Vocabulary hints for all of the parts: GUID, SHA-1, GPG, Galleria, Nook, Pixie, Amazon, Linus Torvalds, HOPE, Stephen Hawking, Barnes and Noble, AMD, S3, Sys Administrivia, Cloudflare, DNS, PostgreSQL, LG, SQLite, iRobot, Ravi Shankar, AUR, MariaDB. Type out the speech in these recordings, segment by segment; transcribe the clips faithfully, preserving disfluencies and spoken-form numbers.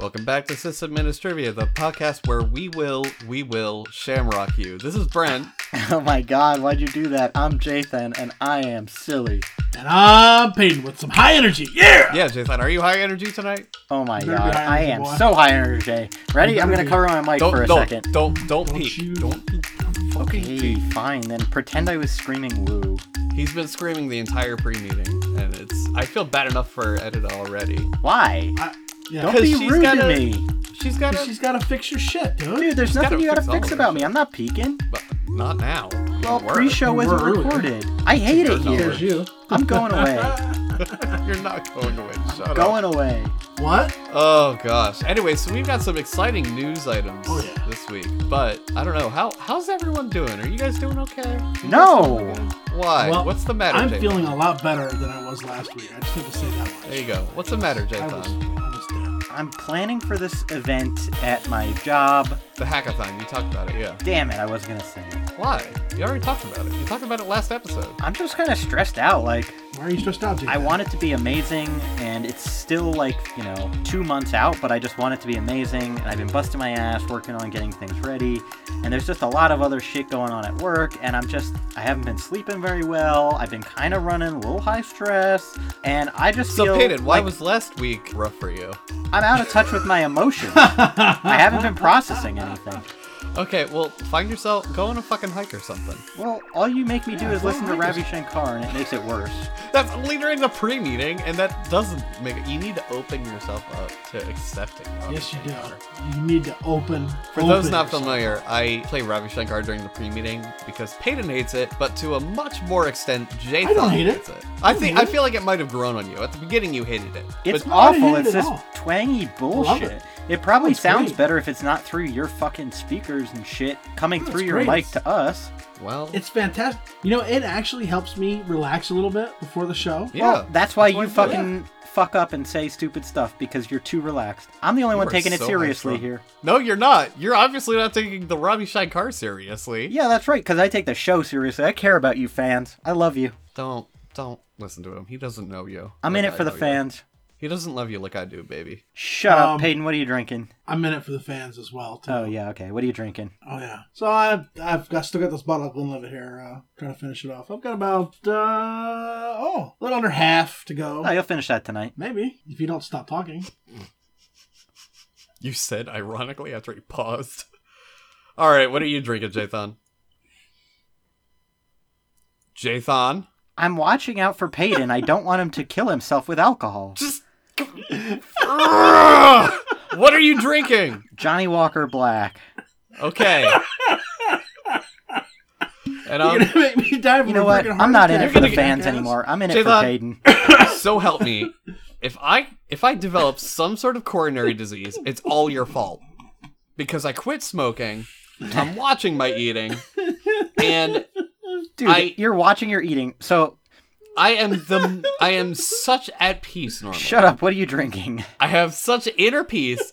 Welcome back to Sys Administrivia, the podcast where we will, we will shamrock you. This is Brent. Oh my god, why'd you do that? I'm Jathan, and I am silly. And I'm Peyton with some high energy, yeah! Yeah, Jathan, are you high energy tonight? Oh my god, I am boy. so high energy. Ready? I'm gonna cover my mic don't, for a don't, second. Don't, don't, don't peek. You. Don't peek. Okay, peek. Fine, then pretend I was screaming woo. He's been screaming the entire pre-meeting, and it's... I feel bad enough for Edita already. Why? I, yeah. Don't be rude gotta, to me. She's gotta... She's gotta fix your shit, dude. Dude, there's she's nothing gotta you gotta fix, fix about me. I'm not peeking. But not now. Well, pre-show wasn't recorded. I hate it here. You. I'm going away. You're not going away. Shut I'm up. Going away. What? Oh, gosh. Anyway, so we've got some exciting news items oh, yeah. this week. But, I don't know. how How's everyone doing? Are you guys doing okay? No! Why? Well, what's the matter, I'm Jathan? Feeling a lot better than I was last week. I just have to say that much. There you go. What's the matter, Jathan? I'm planning for this event at my job. The hackathon. You talked about it, yeah. Damn it, I wasn't going to say it. Why? You already talked about it. You talked about it last episode. I'm just kind of stressed out. Like, why are you stressed out, Jathan? I want it to be amazing, and it's still, like, you know, two months out, but I just want it to be amazing, and I've been busting my ass working on getting things ready, and there's just a lot of other shit going on at work, and I'm just, I haven't been sleeping very well. I've been kind of running a little high stress, and I just so feel... So, Peyton, why like, was last week rough for you? I'm out of touch with my emotions. I haven't been processing anything. Okay, well, find yourself, go on a fucking hike or something. Well, all you make me do yeah, is listen to Ravi Shankar, and it makes it worse. That's leading the pre-meeting, and that doesn't make it. You need to open yourself up to accepting Ravi Yes, you Shankar. do. You need to open. For open those not yourself. familiar, I play Ravi Shankar during the pre-meeting because Peyton hates it, but to a much more extent, Jathan I don't hate hates it. it. I, I think I feel it. like it might have grown on you. At the beginning, you hated it. It's but awful. It's this it twangy bullshit. It. it probably That's sounds great. better if it's not through your fucking speakers and shit coming That's through your great. mic to us. Well, it's fantastic. You know, it actually helps me relax a little bit before the show. Yeah, well, that's why that's you fucking yeah. fuck up and say stupid stuff because you're too relaxed. I'm the only you one taking so it seriously here. No, you're not. You're obviously not taking the Ravi Shankar seriously. Yeah, that's right, because I take the show seriously. I care about you fans. I love you. Don't, don't listen to him. He doesn't know you. I'm like in it for I the fans. You. He doesn't love you like I do, baby. Shut um, up, Peyton. What are you drinking? I'm in it for the fans as well, too. Oh, yeah, okay. What are you drinking? Oh, yeah. So I've, I've got, still got this bottle of Glenlivet here. Uh, trying to finish it off. I've got about, uh, oh, a little under half to go. Oh, you'll finish that tonight. Maybe, if you don't stop talking. You said ironically after he paused. All right, what are you drinking, Jathan? Jathan? I'm watching out for Peyton. I don't want him to kill himself with alcohol. Just... What are you drinking? Johnny Walker Black. Okay. And I'm... You're gonna make me die. You know what? I'm not in it for the fans anymore. I'm in it for Peyton. So help me. If I if I develop some sort of coronary disease, it's all your fault. Because I quit smoking, I'm watching my eating, and dude, I, you're watching your eating. So I am the I am such at peace normally. Shut up. What are you drinking? I have such inner peace.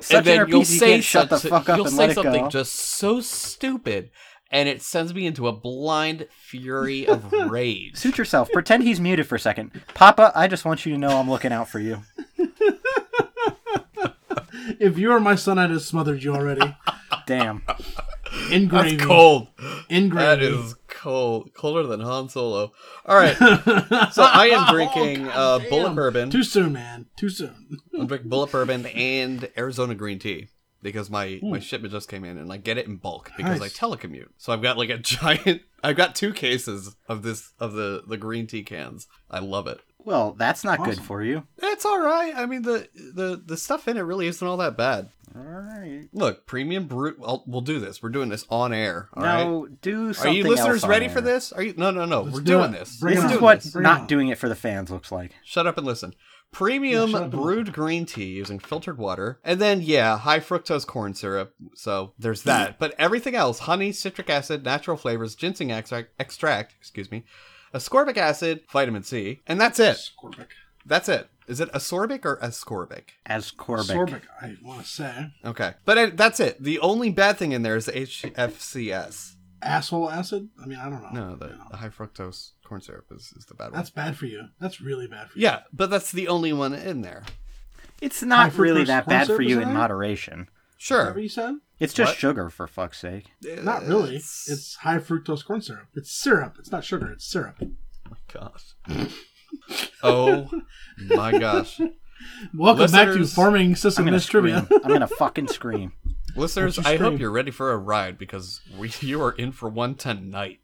Such and then inner you'll peace say you shut the fuck up you'll and say let it something go. Just so stupid and it sends me into a blind fury of rage. Suit yourself. Pretend he's muted for a second. Papa, I just want you to know I'm looking out for you. If you were my son, I'd have smothered you already. Damn. In gravy. That's cold. In gravy. That is cold. Colder than Han Solo. All right. So I am drinking oh, uh, bullet bourbon. Too soon, man. Too soon. I'm drinking bullet bourbon and Arizona green tea because my, my shipment just came in and I get it in bulk because nice. I telecommute. So I've got like a giant, I've got two cases of this, of the, the green tea cans. I love it. Well, that's not awesome. Good for you. It's all right. I mean, the, the, the stuff in it really isn't all that bad. All right. Look, premium brew. I'll, we'll do this. We're doing this on air. All no, right? do something. Are you listeners else ready air. for this? Are you? No, no, no. Let's We're do doing it. this. Bring this is what this. not doing it for the fans looks like. Shut up and listen. Premium yeah, brewed green tea using filtered water, and then yeah, high fructose corn syrup. So there's that. But everything else: honey, citric acid, natural flavors, ginseng extract, extract. Excuse me, ascorbic acid, vitamin C, and that's it. Ascorbic. That's it. Is it ascorbic or ascorbic? Ascorbic. Ascorbic, I want to say. Okay. But I, that's it. The only bad thing in there is the H F C S. Asshole acid? I mean, I don't know. No, the, you know. the high fructose corn syrup is, is the bad one. That's bad for you. That's really bad for you. Yeah, but that's the only one in there. It's not really that bad for you in moderation. Sure. You said? It's just what? Sugar, for fuck's sake. Uh, not really. It's... it's high fructose corn syrup. It's syrup. It's not sugar. It's syrup. Oh, my gosh. Oh, my gosh. Welcome Listeners... back to Farming Sys Administrivia. I'm going to fucking scream. Listeners, I hope you're ready for a ride, because we, you are in for one tonight.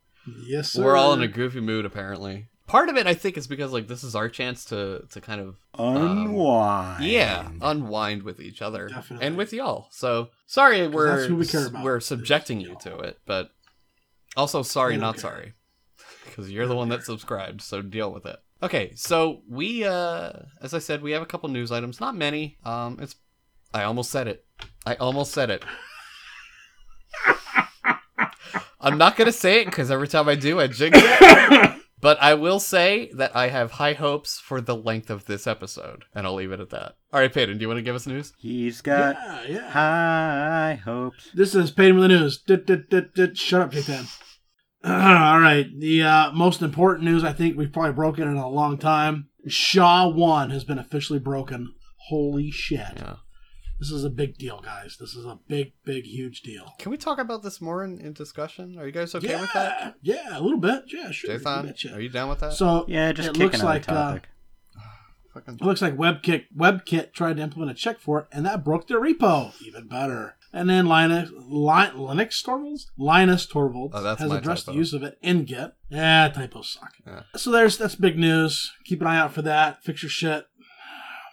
Yes, sir. We're all in a goofy mood, apparently. Part of it, I think, is because like this is our chance to to kind of unwind, um, yeah, unwind with each other. Definitely. And with y'all. So sorry, we're we we're subjecting you to it, but also sorry, not care. sorry, because you're the one that subscribed. So deal with it. Okay, so we, uh, as I said, we have a couple news items. Not many. Um, it's I almost said it. I almost said it. I'm not gonna say it because every time I do, I jinx it. But I will say that I have high hopes for the length of this episode, and I'll leave it at that. All right, Peyton, do you want to give us news? He's got yeah, yeah. high hopes. This is Peyton with the news. Dit, dit, dit, dit. Shut up, Peyton. All right, the uh, most important news I think we've probably broken in a long time. S H A one has been officially broken. Holy shit. Yeah. This is a big deal, guys. This is a big, big, huge deal. Can we talk about this more in, in discussion? Are you guys okay yeah, with that? Yeah, a little bit. Yeah, sure. Jathan, are you down with that? So yeah, just it looks like uh, it looks like WebKit WebKit tried to implement a check for it, and that broke their repo. Even better. And then Linus Lin, Linux Torvalds Linus Torvalds oh, has addressed typo. the use of it in Git. Yeah, typos suck. Yeah. So there's that's big news. Keep an eye out for that. Fix your shit.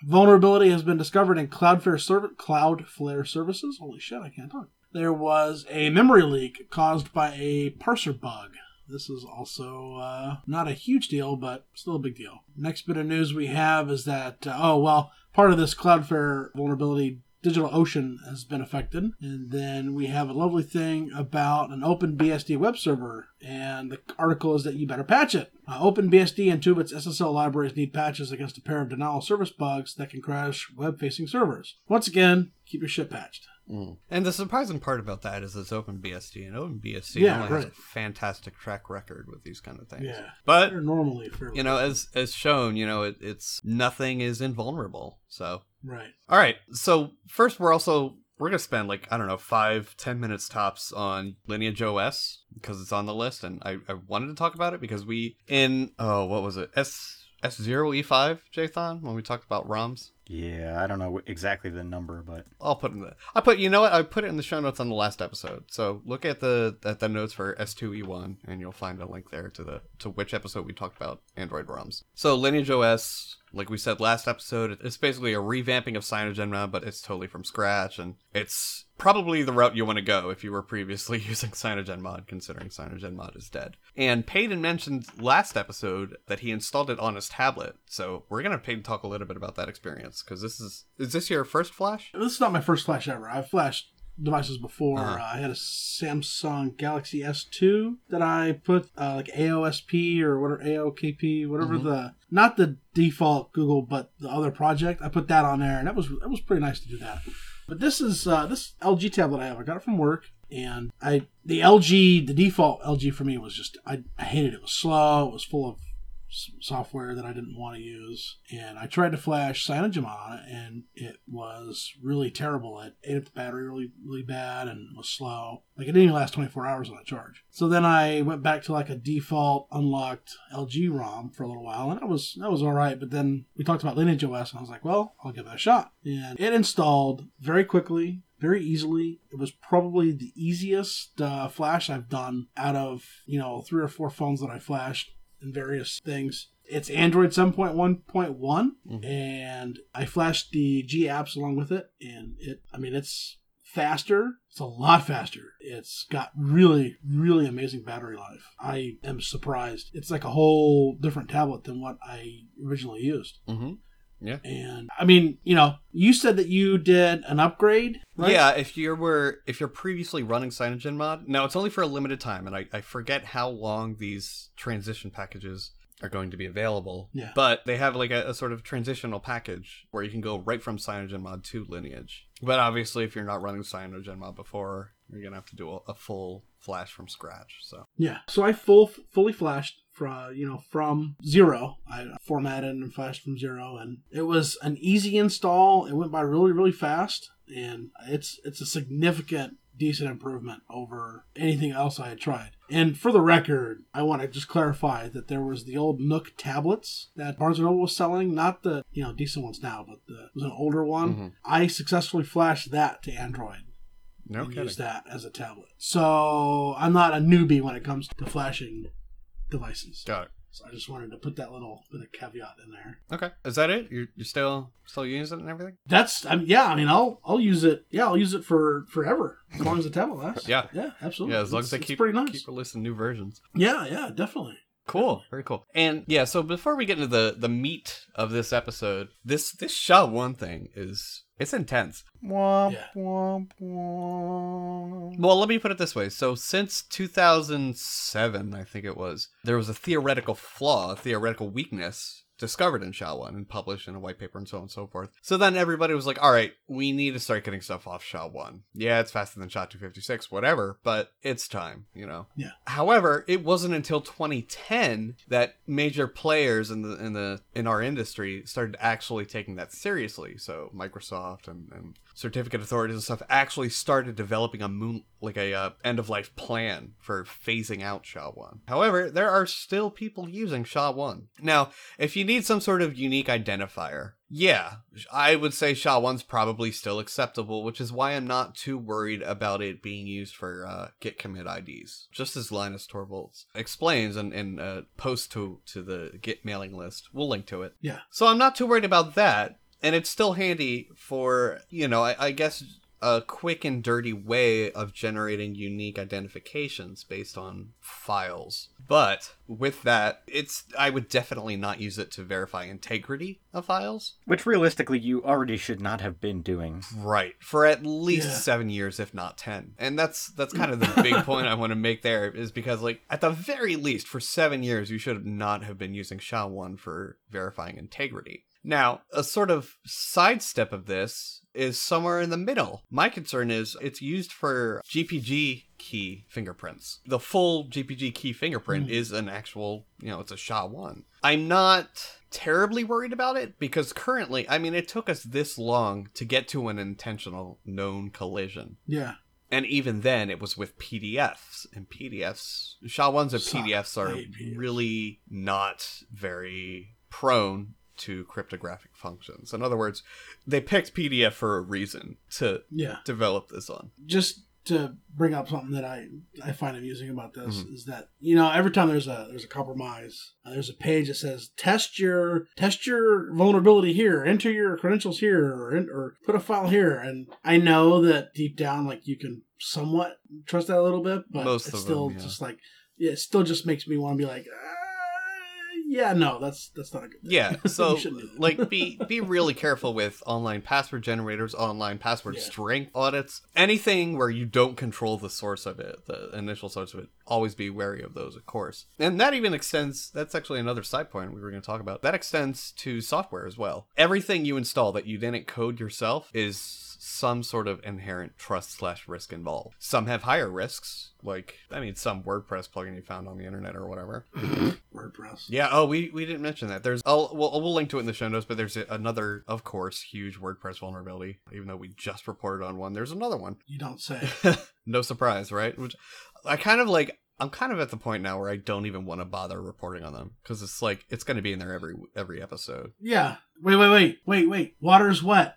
Vulnerability has been discovered in Cloudflare, serv- Cloudflare services. Holy shit, I can't talk. There was a memory leak caused by a parser bug. This is also uh, not a huge deal, but still a big deal. Next bit of news we have is that, uh, oh, well, part of this Cloudflare vulnerability, DigitalOcean has been affected. And then we have a lovely thing about an OpenBSD web server. And the article is that you better patch it. Uh, OpenBSD and two of its S S L libraries need patches against a pair of denial of service bugs that can crash web-facing servers. Once again, keep your shit patched. Mm. And the surprising part about that is it's OpenBSD, and OpenBSD yeah, only right. has a fantastic track record with these kind of things. Yeah, but they're normally fairly you know, bad. as as shown, you know, it, it's nothing is invulnerable. So right, all right. So first, we're also. We're going to spend like, I don't know, five, ten minutes tops on LineageOS because it's on the list. And I, I wanted to talk about it because we in, oh, what was it? S, S zero E five, Jathan, when we talked about ROMs. Yeah, I don't know exactly the number, but I'll put in the, I put, you know what? I put it in the show notes on the last episode. So look at the, at the notes for S two E one and you'll find a link there to the, to which episode we talked about Android ROMs. So LineageOS. Like we said last episode, it's basically a revamping of CyanogenMod, but it's totally from scratch, and it's probably the route you want to go if you were previously using CyanogenMod, considering CyanogenMod is dead. And Peyton mentioned last episode that he installed it on his tablet, so we're going to Peyton talk a little bit about that experience, because this is... Is this your first flash? This is not my first flash ever. I've flashed devices before. Uh-huh. Uh, I had a Samsung Galaxy S two that I put uh, like A O S P or whatever, A O K P, whatever mm-hmm. the... Not the default Google, but the other project. I put that on there, and that was that was pretty nice to do that. But this is uh, this L G tablet I have. I got it from work, and I the L G, the default L G for me was just, I, I hated it. It was slow. It was full of software that I didn't want to use. And I tried to flash CyanogenMod on it, and it was really terrible. It ate up the battery really, really bad, and it was slow. Like, it didn't even last twenty-four hours on a charge. So then I went back to, like, a default unlocked L G ROM for a little while, and that was that was all right. But then we talked about LineageOS, and I was like, well, I'll give it a shot. And it installed very quickly, very easily. It was probably the easiest uh, flash I've done out of, you know, three or four phones that I flashed. And various things. It's Android seven point one point one, mm-hmm. and I flashed the G apps along with it, and it, I mean, it's faster. It's a lot faster. It's got really, really amazing battery life. I am surprised. It's like a whole different tablet than what I originally used. Mm-hmm. Yeah. And I mean, you know, you said that you did an upgrade, right? Yeah, if you were if you're previously running CyanogenMod. Now it's only for a limited time, and I, I forget how long these transition packages are going to be available. Yeah. But they have like a, a sort of transitional package where you can go right from CyanogenMod to Lineage. But obviously if you're not running CyanogenMod before, you're gonna have to do a, a full flash from scratch. So yeah. So I full fully flashed from, you know, from zero. I formatted and flashed from zero, and it was an easy install. It went by really, really fast, and it's it's a significant, decent improvement over anything else I had tried. And for the record, I want to just clarify that there was the old Nook tablets that Barnes and Noble was selling, not the, you know, decent ones now, but the, it was an older one. Mm-hmm. I successfully flashed that to Android. No and kidding. Use that as a tablet. So I'm not a newbie when it comes to flashing devices. Got it. So I just wanted to put that little bit of caveat in there. Okay, is that it? You're, you're still still using it and everything? That's I mean, yeah. I mean, I'll I'll use it. Yeah, I'll use it for forever as long as the tablet lasts. Yeah, yeah, absolutely. Yeah, as long it's, as they keep nice. keep releasing new versions. Yeah, yeah, definitely. Cool, very cool. And yeah, so before we get into the, the meat of this episode, this this S H A one thing is it's intense. Womp, yeah. womp, womp. Well, let me put it this way. So since two thousand seven, I think it was, there was a theoretical flaw, a theoretical weakness discovered in S H A one and published in a white paper and so on and so forth. So then everybody was like, all right, we need to start getting stuff off S H A one. Yeah, it's faster than S H A two fifty-six, whatever, but it's time, you know? Yeah. However, it wasn't until twenty ten that major players in the in the in our industry started actually taking that seriously. So Microsoft and, and certificate authorities and stuff actually started developing a moon like a uh, end-of-life plan for phasing out S H A one. However, there are still people using S H A one. Now, if you need some sort of unique identifier, yeah, I would say S H A one's probably still acceptable, which is why I'm not too worried about it being used for uh, Git commit I Ds. Just as Linus Torvalds explains in, in a post to, to the Git mailing list. We'll link to it. Yeah. So I'm not too worried about that. And it's still handy for, you know, I, I guess a quick and dirty way of generating unique identifications based on files. But with that, it's I would definitely not use it to verify integrity of files. Which realistically, you already should not have been doing. Right. For at least yeah. seven years, if not ten. And that's that's kind of the big point I want to make there, is because, like, at the very least, for seven years, you should not have been using S H A one for verifying integrity. Now, a sort of sidestep of this is somewhere in the middle. My concern is it's used for G P G key fingerprints. The full G P G key fingerprint mm. is an actual, you know, it's a S H A one. I'm not terribly worried about it because currently, I mean, it took us this long to get to an intentional known collision. Yeah. And even then, it was with P D Fs. And P D Fs, S H A ones and P D Fs are P D Fs. Really not very prone to cryptographic functions. In other words, they picked P D F for a reason to yeah. develop this on. Just to bring up something that I, I find amusing about this mm-hmm. is that, you know, every time there's a there's a compromise, uh, there's a page that says test your test your vulnerability here, enter your credentials here, or or put a file here. And I know that deep down, like, you can somewhat trust that a little bit, but Most it's still them, yeah. just like it still just makes me want to be like. Ah, Yeah, no, that's that's not a good thing. Yeah, so like be be really careful with online password generators, online password yeah. strength audits, anything where you don't control the source of it, the initial source of it. Always be wary of those, of course. And that even extends, that's actually another side point we were going to talk about. That extends to software as well. Everything you install that you didn't code yourself is some sort of inherent trust slash risk involved. Some have higher risks, like, I mean, some WordPress plugin you found on the internet or whatever. WordPress. Yeah, oh, we, we didn't mention that. There's, I'll, we'll, we'll link to it in the show notes, but there's another, of course, huge WordPress vulnerability. Even though we just reported on one, there's another one. You don't say. No surprise, right? Which I kind of like, I'm kind of at the point now where I don't even want to bother reporting on them because it's like, it's going to be in there every every episode. Yeah. Wait, wait, wait, wait, wait. Water's wet.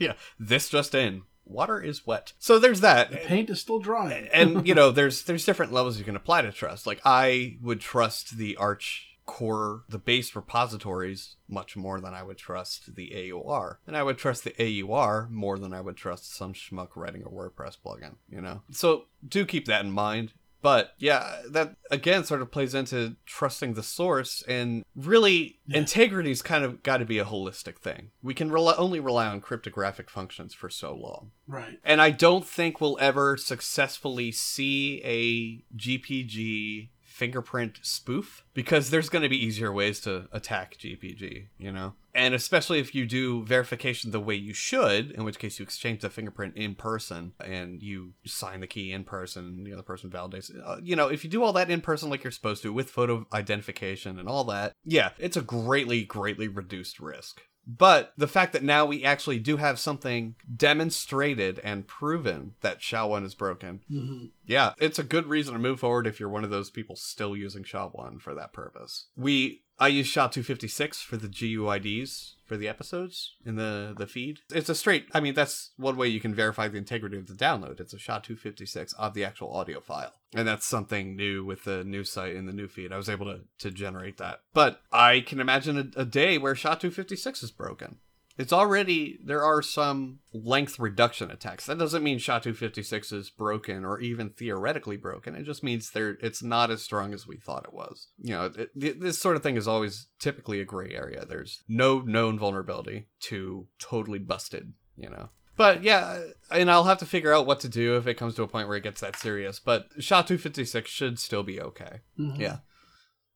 Yeah, this just in. Water is wet. So there's that. The paint is still dry. And, you know, there's there's different levels you can apply to trust. Like, I would trust the Arch core, the base repositories, much more than I would trust the A U R. And I would trust the A U R more than I would trust some schmuck writing a WordPress plugin, you know? So do keep that in mind. But yeah, that again sort of plays into trusting the source, and really yeah. integrity's kind of got to be a holistic thing. We can rely, only rely on cryptographic functions for so long. Right. And I don't think we'll ever successfully see a G P G fingerprint spoof, because there's going to be easier ways to attack G P G, you know? And especially if you do verification the way you should, in which case you exchange the fingerprint in person and you sign the key in person, the other person validates it. Uh, you know, if you do all that in person like you're supposed to with photo identification and all that, yeah, it's a greatly, greatly reduced risk. But the fact that now we actually do have something demonstrated and proven that S H A one is broken, mm-hmm. yeah, it's a good reason to move forward if you're one of those people still using S H A one for that purpose. We, I use S H A two fifty-six for the G U I Ds for the episodes in the, the feed. It's a straight, I mean, that's one way you can verify the integrity of the download. It's a S H A two fifty-six of the actual audio file. And that's something new with the new site and the new feed. I was able to, to generate that. But I can imagine a, a day where S H A two fifty-six is broken. It's already, there are some length reduction attacks. That doesn't mean S H A two fifty-six is broken or even theoretically broken. It just means there it's not as strong as we thought it was. You know, it, it, this sort of thing is always typically a gray area. There's no known vulnerability to totally busted, you know. But yeah, and I'll have to figure out what to do if it comes to a point where it gets that serious. But S H A two fifty-six should still be okay. Mm-hmm. Yeah.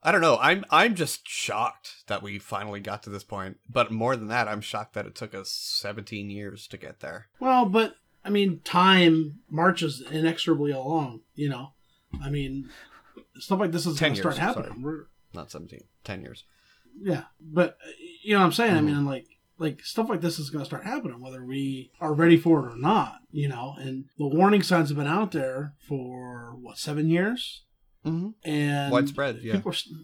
I don't know. I'm I'm just shocked that we finally got to this point. But more than that, I'm shocked that it took us seventeen years to get there. Well, but, I mean, time marches inexorably along, you know. I mean, stuff like this is going to start happening. We're... Not seventeen. ten years. Yeah. But, you know what I'm saying? Mm. I mean, like, like stuff like this is going to start happening, whether we are ready for it or not, you know. And the warning signs have been out there for, what, seven years? Mm-hmm. And widespread, yeah. People are, st-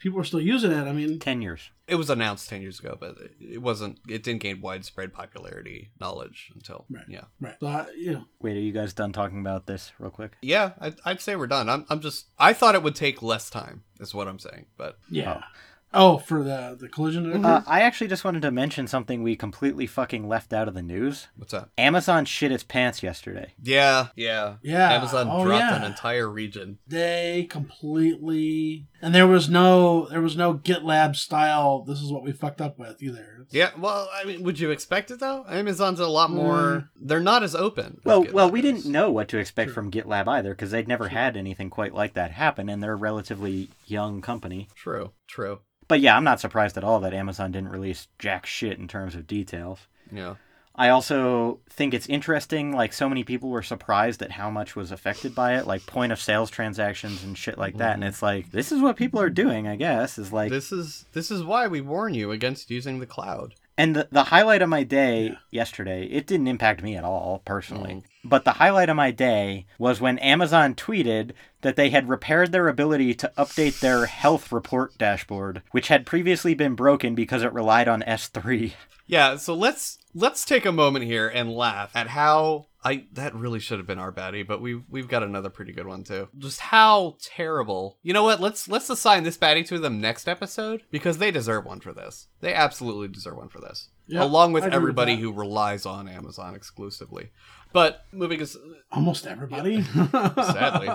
people are still using it. I mean, ten years. It was announced ten years ago, but it wasn't. It didn't gain widespread popularity knowledge until right. yeah, right. So I, you know. Wait, are you guys done talking about this real quick? Yeah, I'd, I'd say we're done. I'm, I'm just. I thought it would take less time. Is what I'm saying, but yeah. Oh. Oh, for the, the collision? Uh, I actually just wanted to mention something we completely fucking left out of the news. What's that? Amazon shit its pants yesterday. Yeah, yeah. yeah. Amazon oh, dropped yeah. an entire region. They completely... And there was no there was no GitLab style, this is what we fucked up with, either. Yeah, well, I mean, would you expect it, though? Amazon's a lot more... Mm. They're not as open. Well, as well, we is. didn't know what to expect True. from GitLab, either, because they'd never True. had anything quite like that happen, and they're a relatively young company. True, true. But yeah, I'm not surprised at all that Amazon didn't release jack shit in terms of details. Yeah. I also think it's interesting, like, so many people were surprised at how much was affected by it, like point of sales transactions and shit like that. Mm-hmm. And it's like, this is what people are doing, I guess, is like... This is this is why we warn you against using the cloud. And the, the highlight of my day yeah. yesterday, it didn't impact me at all, personally. Mm. But the highlight of my day was when Amazon tweeted that they had repaired their ability to update their health report dashboard, which had previously been broken because it relied on S three. Yeah, so let's let's take a moment here and laugh at how... I that really should have been our baddie, but we've we've got another pretty good one too. Just how terrible. You know what? Let's let's assign this baddie to them next episode, because they deserve one for this. They absolutely deserve one for this. Yeah, along with everybody with who relies on Amazon exclusively. But moving us... Almost everybody. Sadly.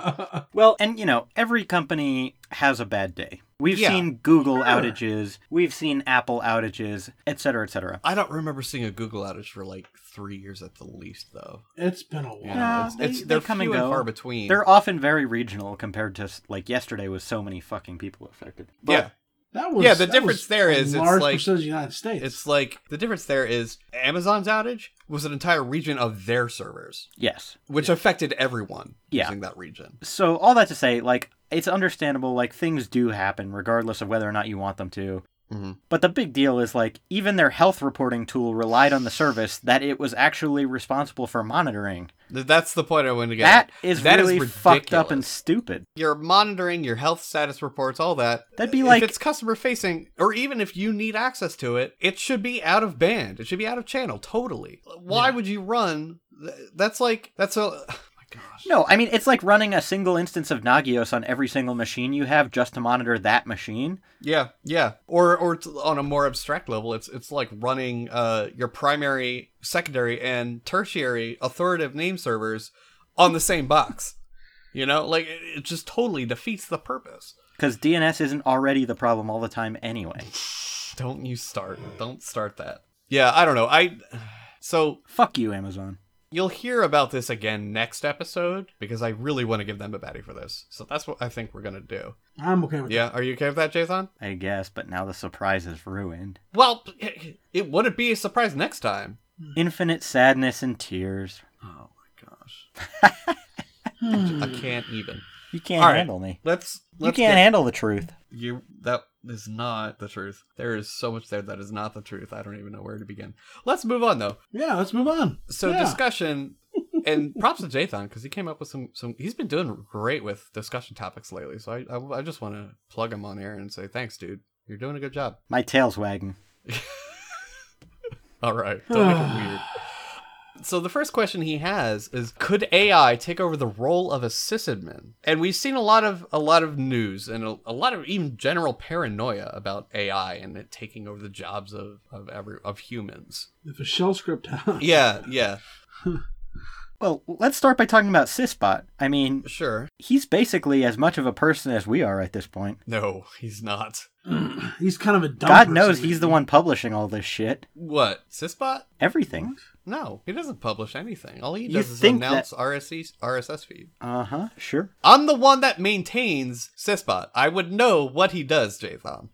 Well, and, you know, every company has a bad day. We've yeah. seen Google sure. outages. We've seen Apple outages, et cetera, et cetera. I don't remember seeing a Google outage for, like, three years at the least, though. It's been a while. Yeah, it's, they, it's, they're they come few and, go. and far between. They're often very regional compared to, like, yesterday with so many fucking people affected. But, yeah. That was, yeah, the that difference was there is large it's like percentage of the United States. It's like the difference there is Amazon's outage was an entire region of their servers. Yes, which yeah. affected everyone yeah. using that region. So all that to say, like, it's understandable. Like, things do happen, regardless of whether or not you want them to. Mm-hmm. But the big deal is, like, even their health reporting tool relied on the service that it was actually responsible for monitoring. That's the point I wanted to get. That is that really is fucked up and stupid. You're monitoring your health status reports, all that. That'd be like... If it's customer facing, or even if you need access to it, it should be out of band. It should be out of channel, totally. Why yeah. would you run... That's like... That's a... Gosh. No, I mean, it's like running a single instance of Nagios on every single machine you have just to monitor that machine. Yeah, yeah. Or or on a more abstract level, it's it's like running uh, your primary, secondary, and tertiary authoritative name servers on the same box. You know, like, it, it just totally defeats the purpose. Because D N S isn't already the problem all the time anyway. Don't you start. Don't start that. Yeah, I don't know. I So fuck you, Amazon. You'll hear about this again next episode, because I really want to give them a baddie for this. So that's what I think we're going to do. I'm okay with yeah, that. Yeah, are you okay with that, Jason? I guess, but now the surprise is ruined. Well, it, it wouldn't be a surprise next time. Infinite sadness and tears. Oh, my gosh. I can't even. You can't right, handle me. Let's, let's you can't get, handle the truth. You that is not the truth. There is so much there that is not the truth. I don't even know where to begin. Let's move on, though. Yeah, let's move on. So yeah. Discussion, and props to Jathan, because he came up with some, some... He's been doing great with discussion topics lately, so I, I, I just want to plug him on air and say, thanks, dude. You're doing a good job. My tail's wagging. All right. Don't make it weird. So the first question he has is, could A I take over the role of a sysadmin? And we've seen a lot of a lot of news and a, a lot of even general paranoia about A I and it taking over the jobs of of, every, of humans. If a shell script out. Yeah, yeah. Well, let's start by talking about Sysbot. I mean, sure. He's basically as much of a person as we are at this point. No, he's not. He's kind of a dumb God person. Knows he's the one publishing all this shit. What? Sysbot? Everything. What? No, he doesn't publish anything. All he does you is announce that... R S S feed. Uh-huh, sure. I'm the one that maintains Sysbot. I would know what he does, Jathan.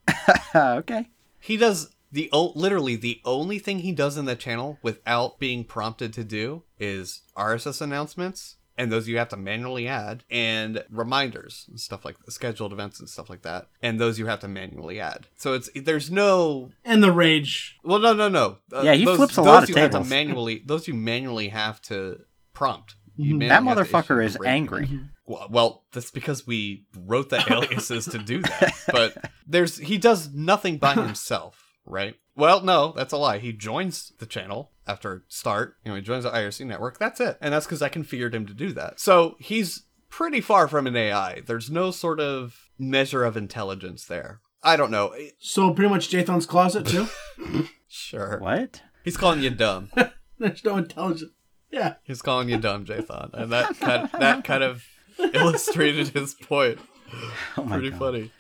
Okay. He does the o- literally the only thing he does in the channel without being prompted to do is R S S announcements, and those you have to manually add, and reminders and stuff like that, scheduled events and stuff like that, and those you have to manually add. So it's there's no and the rage. Well, no, no, no. Uh, yeah, he those, flips a those lot of you tables. Have to manually, those you manually have to prompt. You mm-hmm. That motherfucker is angry. Mm-hmm. Well, well, that's because we wrote the aliases to do that. But there's he does nothing by himself. Right? Well, no, that's a lie. He joins the channel after start. You know, he joins the I R C network. That's it. And that's because I configured him to do that. So he's pretty far from an A I. There's no sort of measure of intelligence there. I don't know. So pretty much Jathan's closet, too? Sure. What? He's calling you dumb. There's no intelligence. Yeah. He's calling you dumb, Jathan. And that kind, that kind of illustrated his point. Oh my pretty God. Funny.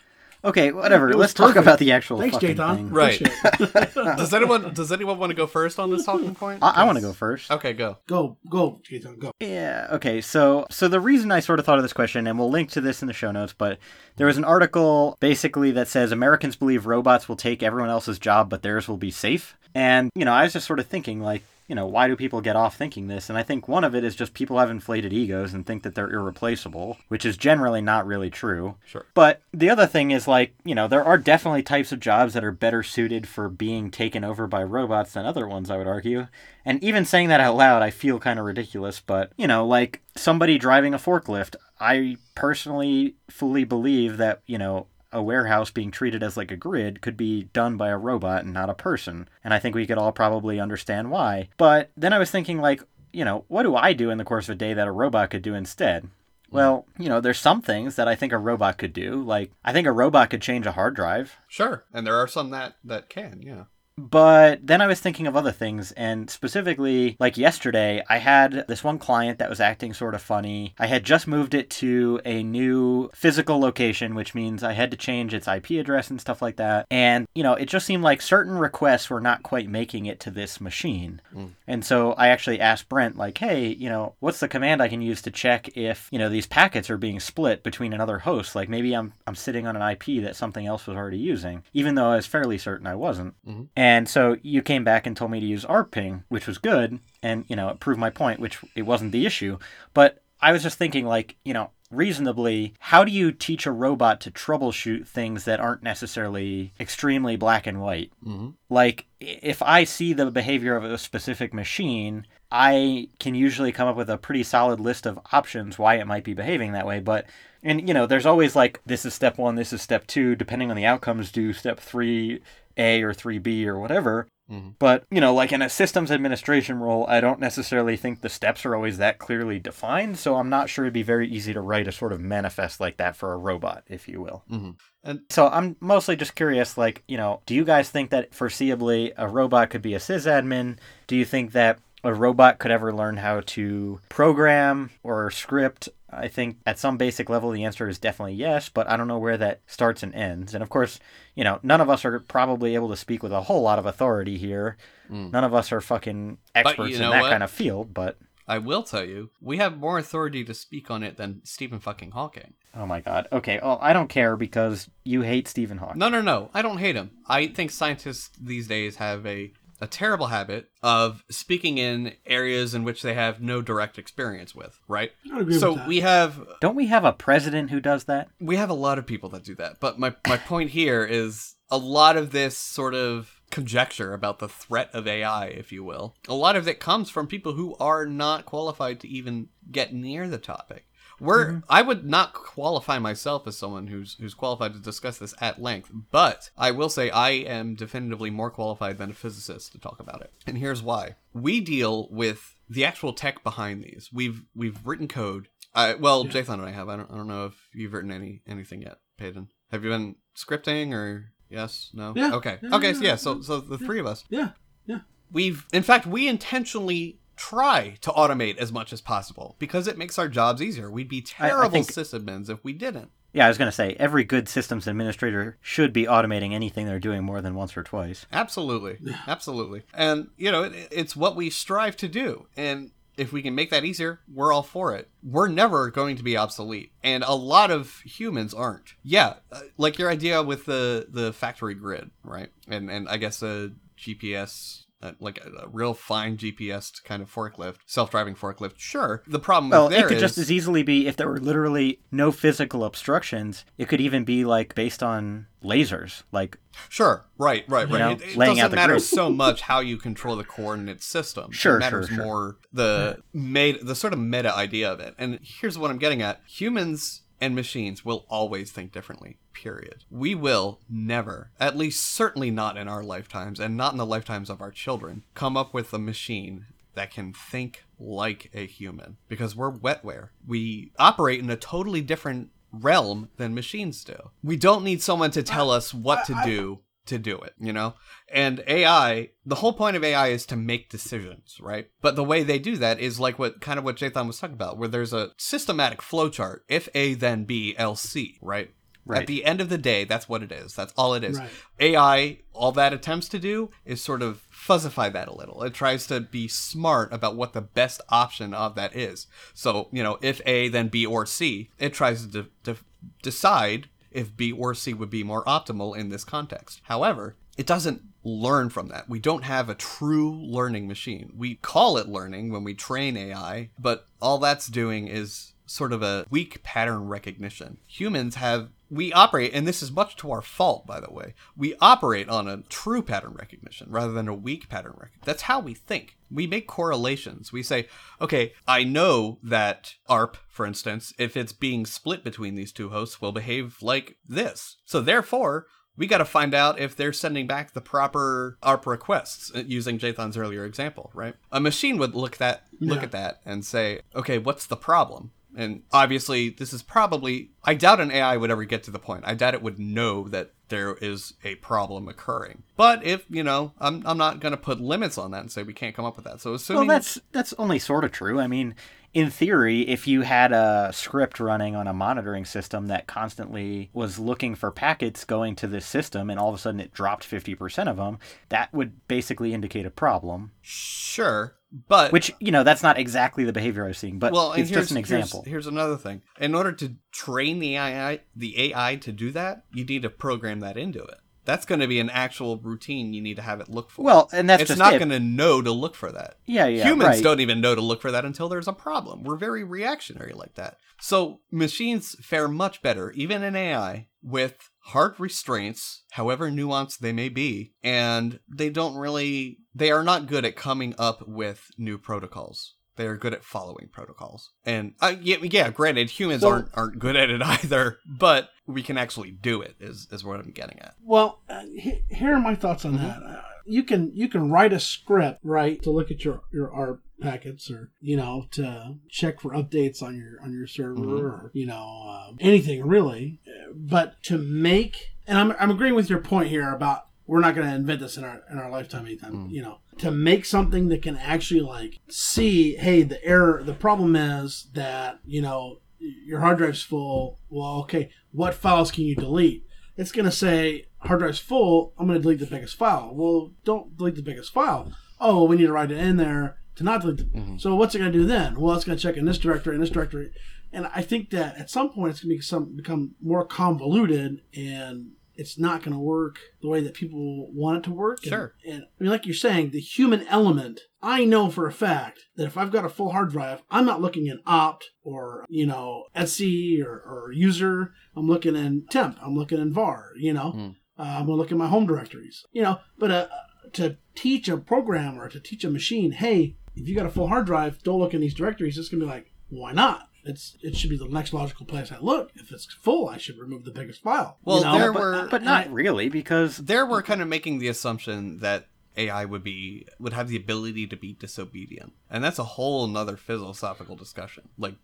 Okay, whatever. Let's perfect. Talk about the actual Thanks, fucking Jathan. Thing. Right. does anyone Does anyone want to go first on this talking point? I, I want to go first. Okay, go. Go, go, Jathan, go. Yeah, okay. So, so the reason I sort of thought of this question, and we'll link to this in the show notes, but there was an article basically that says, Americans believe robots will take everyone else's job, but theirs will be safe. And, you know, I was just sort of thinking, like, you know, why do people get off thinking this? And I think one of it is just people have inflated egos and think that they're irreplaceable, which is generally not really true. Sure. But the other thing is, like, you know, there are definitely types of jobs that are better suited for being taken over by robots than other ones, I would argue. And even saying that out loud, I feel kind of ridiculous. But, you know, like somebody driving a forklift, I personally fully believe that, you know, a warehouse being treated as like a grid could be done by a robot and not a person. And I think we could all probably understand why. But then I was thinking, like, you know, what do I do in the course of a day that a robot could do instead? Well, you know, there's some things that I think a robot could do. Like, I think a robot could change a hard drive. Sure. And there are some that, that can, yeah. But then I was thinking of other things, and specifically, like yesterday, I had this one client that was acting sort of funny. I had just moved it to a new physical location, which means I had to change its I P address and stuff like that. And, you know, it just seemed like certain requests were not quite making it to this machine. Mm. And so I actually asked Brent, like, hey, you know, what's the command I can use to check if, you know, these packets are being split between another host? Like, maybe I'm I'm sitting on an I P that something else was already using, even though I was fairly certain I wasn't. Mm-hmm. And And so you came back and told me to use R ping, which was good. And, you know, it proved my point, which it wasn't the issue. But I was just thinking, like, you know, reasonably, how do you teach a robot to troubleshoot things that aren't necessarily extremely black and white? Mm-hmm. Like, if I see the behavior of a specific machine, I can usually come up with a pretty solid list of options why it might be behaving that way. But... And, you know, there's always like, this is step one, this is step two, depending on the outcomes, do step three A or three B or whatever. Mm-hmm. But, you know, like in a systems administration role, I don't necessarily think the steps are always that clearly defined. So I'm not sure it'd be very easy to write a sort of manifest like that for a robot, if you will. Mm-hmm. And so I'm mostly just curious, like, you know, do you guys think that foreseeably a robot could be a sysadmin? Do you think that a robot could ever learn how to program or script? I think at some basic level, the answer is definitely yes, but I don't know where that starts and ends. And of course, you know, none of us are probably able to speak with a whole lot of authority here. Mm. None of us are fucking experts in that kind of field, but... I will tell you, we have more authority to speak on it than Stephen fucking Hawking. Oh my god. Okay, well, I don't care because you hate Stephen Hawking. No, no, no. I don't hate him. I think scientists these days have a, a terrible habit of speaking in areas in which they have no direct experience with, right? I don't agree so with that. we have... Don't we have a president who does that? We have a lot of people that do that. But my, my point here is a lot of this sort of conjecture about the threat of A I, if you will. A lot of it comes from people who are not qualified to even get near the topic. We're, mm-hmm. I would not qualify myself as someone who's who's qualified to discuss this at length, but I will say I am definitively more qualified than a physicist to talk about it. And here's why. We deal with the actual tech behind these. We've we've written code. I, well, yeah. Jathan and I have. I don't I don't know if you've written any anything yet, Peyton. Have you been scripting or... Yes? No? Yeah. Okay. Yeah, okay, yeah, so, yeah, so so the yeah, three of us. Yeah, yeah. We've, in fact, we intentionally try to automate as much as possible because it makes our jobs easier. We'd be terrible I, I think, sysadmins if we didn't. Yeah, I was going to say, every good systems administrator should be automating anything they're doing more than once or twice. Absolutely. Yeah. Absolutely. And, you know, it, it's what we strive to do. And if we can make that easier, we're all for it. We're never going to be obsolete. And a lot of humans aren't. Yeah, like your idea with the, the factory grid, right? And and I guess a G P S, uh, like a, a real fine G P S kind of forklift, self-driving forklift, sure. The problem well, with there is... Well, it could is, just as easily be, if there were literally no physical obstructions, it could even be like based on lasers, like... Sure, right, right, right. You know, it it doesn't matter so much how you control the coordinate system. Sure, it matters sure, sure. more the yeah. made, the sort of meta idea of it. And here's what I'm getting at. Humans and machines will always think differently, period. We will never, at least certainly not in our lifetimes and not in the lifetimes of our children, come up with a machine that can think like a human because we're wetware. We operate in a totally different realm than machines do. We don't need someone to tell us what to do to do it, you know? And A I, the whole point of A I is to make decisions, right? But the way they do that is like what kind of what Jathan was talking about, where there's a systematic flowchart, if A then B, else C, right? Right. At the end of the day, that's what it is. That's all it is. Right. A I, all that attempts to do is sort of fuzzify that a little. It tries to be smart about what the best option of that is. So, you know, if A, then B or C, it tries to de- de- decide if B or C would be more optimal in this context. However, it doesn't learn from that. We don't have a true learning machine. We call it learning when we train A I, but all that's doing is sort of a weak pattern recognition. Humans have... We operate, and this is much to our fault, by the way, we operate on a true pattern recognition rather than a weak pattern recognition. That's how we think. We make correlations. We say, okay, I know that A R P, for instance, if it's being split between these two hosts, will behave like this. So therefore, we got to find out if they're sending back the proper A R P requests, using Jathan's earlier example, right? A machine would look that look yeah. at that and say, okay, what's the problem? And obviously, this is probably... I doubt an A I would ever get to the point. I doubt it would know that there is a problem occurring. But if, you know, I'm I'm not going to put limits on that and say we can't come up with that. So assuming... Well, that's, that's only sort of true. I mean, in theory, if you had a script running on a monitoring system that constantly was looking for packets going to this system and all of a sudden it dropped fifty percent of them, that would basically indicate a problem. Sure. But which, you know, that's not exactly the behavior I was seeing, but well, it's just an example. Here's, here's another thing. In order to train the A I, the A I to do that, you need to program that into it. That's going to be an actual routine you need to have it look for. Well, and that's it's just not it. going to know to look for that. Yeah, yeah. Humans right. don't even know to look for that until there's a problem. We're very reactionary like that. So machines fare much better, even in A I, with hard restraints, however nuanced they may be, and they don't really, they are not good at coming up with new protocols. They are good at following protocols. And uh, yeah, yeah, granted, humans well, aren't aren't good at it either, but we can actually do it is, is what I'm getting at. Well, uh, he, here are my thoughts on mm-hmm. that. Uh, you can you can write a script, right, to look at your, your A R P packets or, you know, to check for updates on your on your server mm-hmm. or, you know, um, anything really. But to make, and I'm I'm agreeing with your point here about we're not going to invent this in our in our lifetime anytime, mm. you know. To make something that can actually, like, see, hey, the error, the problem is that, you know, your hard drive's full. Well, okay, what files can you delete? It's going to say, hard drive's full, I'm going to delete the biggest file. Well, don't delete the biggest file. Oh, we need to write it in there to not delete. Mm-hmm. So what's it going to do then? Well, it's going to check in this directory, in this directory. And I think that at some point it's going to become, become more convoluted, and it's not going to work the way that people want it to work. Sure. And, and I mean, like you're saying, the human element, I know for a fact that if I've got a full hard drive, I'm not looking in opt or, you know, Etsy or, or user. I'm looking in temp. I'm looking in var, you know. Mm. Uh, I'm going to look in my home directories, you know. But uh, to teach a programmer, to teach a machine, hey, if you got a full hard drive, don't look in these directories. It's going to be like, why not? It's it should be the next logical place I look. If it's full, I should remove the biggest file. Well, you know? there but, were, but not I, really, because there were kind of making the assumption that A I would be would have the ability to be disobedient, and that's a whole another philosophical discussion. Like,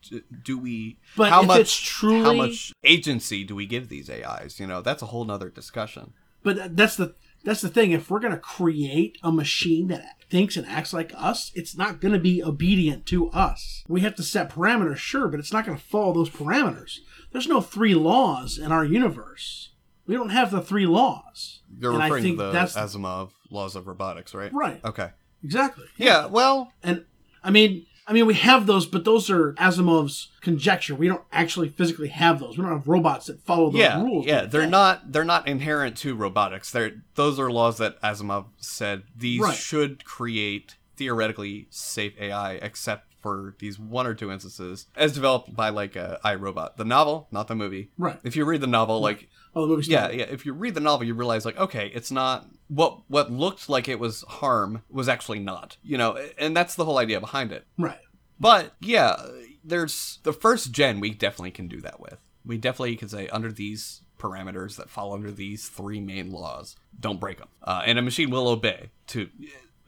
do we? But how if much it's truly, how much agency do we give these A Is? You know, that's a whole another discussion. But that's the that's the thing. If we're gonna create a machine that thinks and acts like us, it's not going to be obedient to us. We have to set parameters, sure, but it's not going to follow those parameters. There's no three laws in our universe. We don't have the three laws. You're and referring I think to the that's... Asimov laws of robotics, right? Right. Okay. Exactly. Yeah. yeah, well... And, I mean, I mean, we have those, but those are Asimov's conjecture. We don't actually physically have those. We don't have robots that follow those yeah, rules. Yeah, they're not, they're not inherent to robotics. They're, those are laws that Asimov said, these right. should create theoretically safe A I, except for these one or two instances, as developed by, like, uh, iRobot. The novel, not the movie. Right. If you read the novel, right. like... Oh, the movie's yeah, yeah. If you read the novel, you realize, like, okay, it's not what what looked like it was harm was actually not, you know, and that's the whole idea behind it. Right. But yeah, there's the first gen. We definitely can do that with. We definitely can say under these parameters that fall under these three main laws, don't break them, uh, and a machine will obey to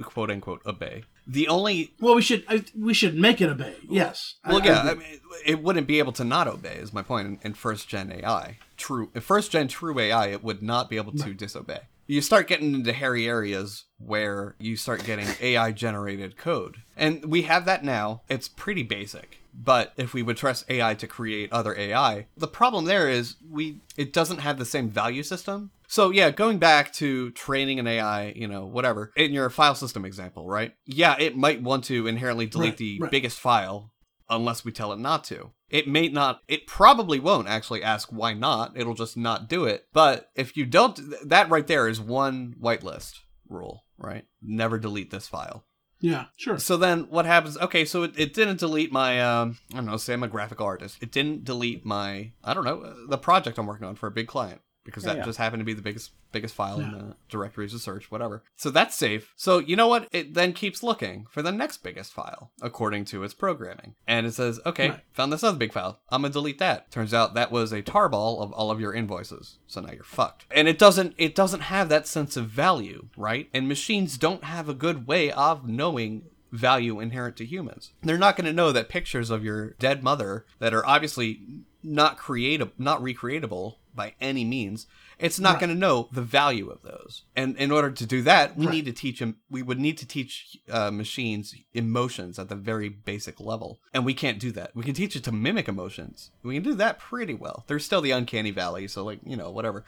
quote unquote obey. The only well, we should I, we should make it obey. Yes. Well, I, yeah. I, I mean, it wouldn't be able to not obey. Is my point in, in first gen A I. True, first gen true A I, it would not be able to right. disobey. You start getting into hairy areas where you start getting A I generated code, and we have that now. It's pretty basic, but if we would trust A I to create other A I, the problem there is we it doesn't have the same value system. So yeah, going back to training an A I, you know, whatever in your file system example, right? Yeah, it might want to inherently delete right, the right. biggest file unless we tell it not to. It may not, it probably won't actually ask why not. It'll just not do it. But if you don't, that right there is one whitelist rule, right? Never delete this file. Yeah, sure. So then what happens? Okay, so it, it didn't delete my, um, I don't know, say I'm a graphic artist. It didn't delete my, I don't know, the project I'm working on for a big client. Because that yeah, yeah. just happened to be the biggest biggest file yeah. in the directories of search, whatever. So that's safe. So you know what? It then keeps looking for the next biggest file, according to its programming. And it says, okay, right. found this other big file. I'm going to delete that. Turns out that was a tarball of all of your invoices. So now you're fucked. And it doesn't it doesn't have that sense of value, right? And machines don't have a good way of knowing value inherent to humans. They're not going to know that pictures of your dead mother that are obviously not creative, not recreatable, by any means, it's not right. going to know the value of those. And in order to do that, we right. need to teach them. We would need to teach uh, machines emotions at the very basic level. And we can't do that. We can teach it to mimic emotions. We can do that pretty well. There's still the uncanny valley. So like, you know, whatever.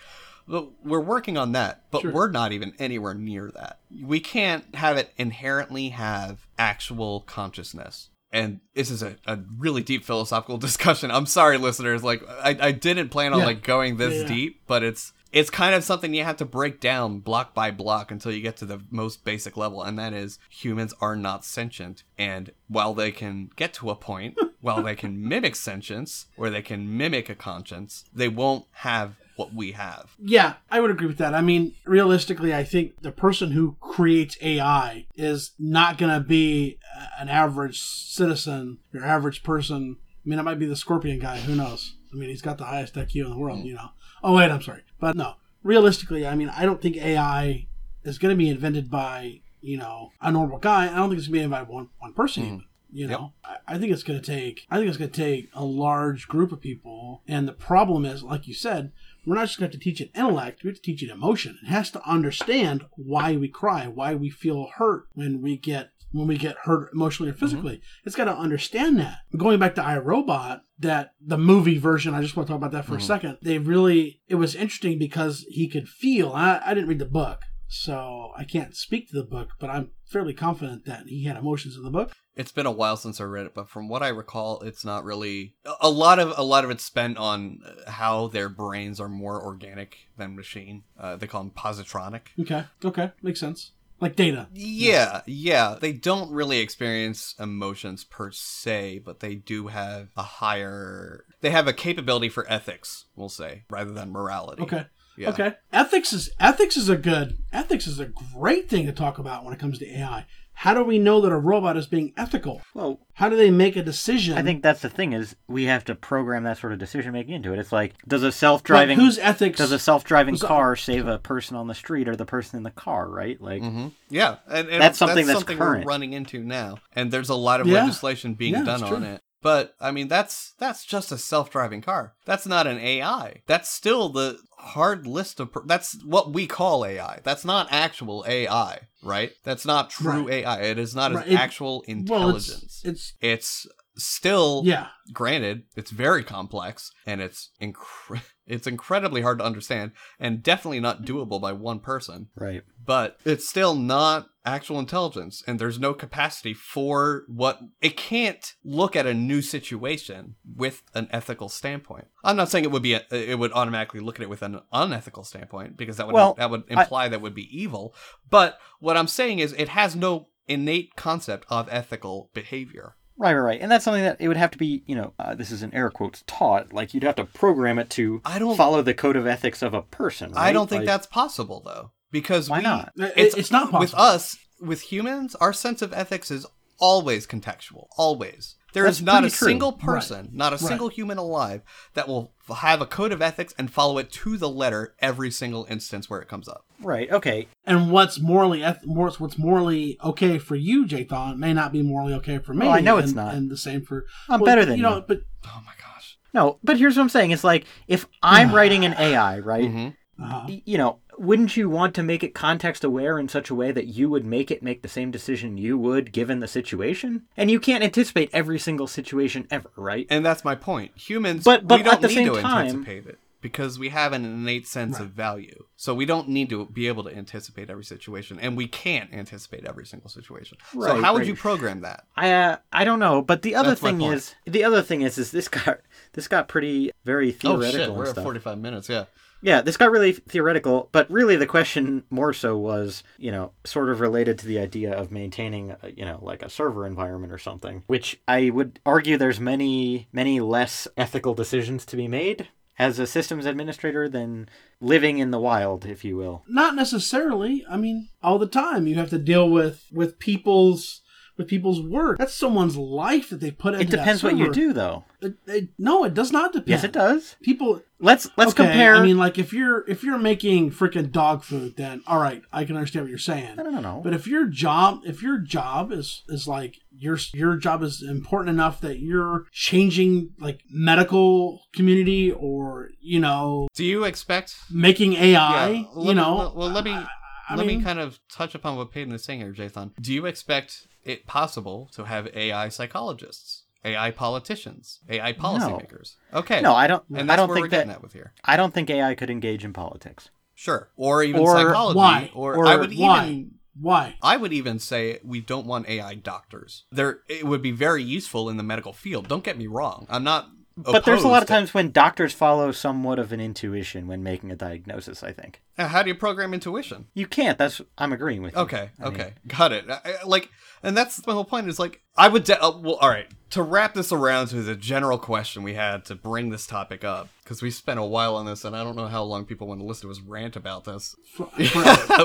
But we're working on that, but sure. we're not even anywhere near that. We can't have it inherently have actual consciousness. And this is a, a really deep philosophical discussion. I'm sorry, listeners. Like, I, I didn't plan on yeah. like going this yeah, yeah. deep, but it's it's kind of something you have to break down block by block until you get to the most basic level, and that is humans are not sentient. And while they can get to a point, while they can mimic sentience or they can mimic a conscience, they won't have what we have. Yeah, I would agree with that. I mean, realistically, I think the person who creates A I is not going to be an average citizen, your average person. I mean, it might be the scorpion guy. Who knows? I mean, he's got the highest I Q in the world, mm. you know. Oh, wait, I'm sorry. But no, realistically, I mean, I don't think A I is going to be invented by, you know, a normal guy. I don't think it's going to be invented by one, one person mm. even. You know, yep. I, I think it's going to take, I think it's going to take a large group of people. And the problem is, like you said, we're not just going to have to teach it intellect, we have to teach it emotion. It has to understand why we cry, why we feel hurt when we get when we get hurt emotionally or physically. Mm-hmm. It's got to understand that. Going back to iRobot, that the movie version, I just want to talk about that for mm-hmm. a second. They really, it was interesting because he could feel, I, I didn't read the book, So I can't speak to the book, but I'm fairly confident that he had emotions in the book. It's been a while since I read it, but from what I recall, it's not really a lot of a lot of it's spent on how their brains are more organic than machine. Uh, they call them positronic. Okay. Okay. Makes sense. Like data. Yeah, yeah. They don't really experience emotions per se, but they do have a higher... They have a capability for ethics, we'll say, rather than morality. Okay. Yeah. Okay. Ethics is ethics is a good... Ethics is a great thing to talk about when it comes to A I. How do we know that a robot is being ethical? Well, how do they make a decision? I think that's the thing is we have to program that sort of decision-making into it. It's like, does a self-driving... Like whose ethics... Does a self-driving car save a person on the street or the person in the car, right? Like, mm-hmm. Yeah. And, and that's something that's, that's something current. We're running into now. And there's a lot of yeah. legislation being yeah, done on it. But, I mean, that's that's just a self-driving car. That's not an A I. That's still the hard list of... Per- that's what we call A I. That's not actual A I, right? That's not true right. A I. It is not right. an it, actual intelligence. Well, it's, it's... it's still... Yeah. Granted, it's very complex, and it's incre- it's incredibly hard to understand, and definitely not doable by one person. Right. But it's still not... actual intelligence, and there's no capacity for what it can't look at a new situation with an ethical standpoint. I'm not saying it would be a, it would automatically look at it with an unethical standpoint because that would well, that would imply I, that would be evil. But what I'm saying is it has no innate concept of ethical behavior. Right, right, right. And that's something that it would have to be, you know, uh, this is in air quotes, taught. Like, you'd have to program it to I don't, follow the code of ethics of a person. Right? I don't think like, that's possible, though. Because why we, not? It's, it's not possible. With us, with humans, our sense of ethics is always contextual. Always. There That's is not a true. single person, right. not a right. single human alive that will have a code of ethics and follow it to the letter every single instance where it comes up. Right. Okay. And what's morally eth- what's morally okay for you, Jaython, may not be morally okay for me. Well, I know and, it's not. And the same for I'm well, better than you. Know, you. But oh my gosh. No, but here's what I'm saying. It's like if I'm writing an A I, right? Mm-hmm. Uh-huh. You know. Wouldn't you want to make it context aware in such a way that you would make it make the same decision you would given the situation? And you can't anticipate every single situation ever, right? And that's my point. Humans, but, but we don't need to time, anticipate it because we have an innate sense right. of value. So we don't need to be able to anticipate every situation, and we can't anticipate every single situation. Right, so how right. would you program that? I uh, I don't know, but the other that's thing is the other thing is is this got this got pretty very theoretical. Oh shit, we're and stuff. at forty-five minutes, yeah. Yeah, this got really theoretical, but really the question more so was, you know, sort of related to the idea of maintaining, a, you know, like a server environment or something, which I would argue there's many, many less ethical decisions to be made as a systems administrator than living in the wild, if you will. Not necessarily. I mean, all the time you have to deal with, with people's... with people's work. That's someone's life that they put into that server. It depends what you do, though. It, it, no, it does not depend. Yes, it does. People... Let's let's okay, compare... I mean, like, if you're if you're making freaking dog food, then, all right, I can understand what you're saying. I don't know. But if your job if your job is, is like, your your job is important enough that you're changing, like, medical community or, you know... Do you expect... Making A I, yeah, well, you know... Well, well let me... I, I let mean, me kind of touch upon what Peyton is saying here, Jaython. Do you expect it possible to have A I psychologists, A I politicians, A I policymakers? No. Okay. No, I don't. And that's I don't where think we're that, getting at with here. I don't think A I could engage in politics. Sure, or even or psychology. Why? Or, or I would why? even. Why? I would even say we don't want A I doctors. There, it would be very useful in the medical field. Don't get me wrong. I'm not. But there's a lot of times when doctors follow somewhat of an intuition when making a diagnosis, I think. How do you program intuition? You can't. That's I'm agreeing with you. Okay. I okay. Mean. Got it. I, I, like, and that's my whole point is like, I would, de- uh, well, all right. To wrap this around to the general question we had to bring this topic up, because we spent a while on this, and I don't know how long people want to listen to us rant about this.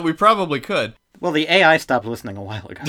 We probably could. Well, the A I stopped listening a while ago.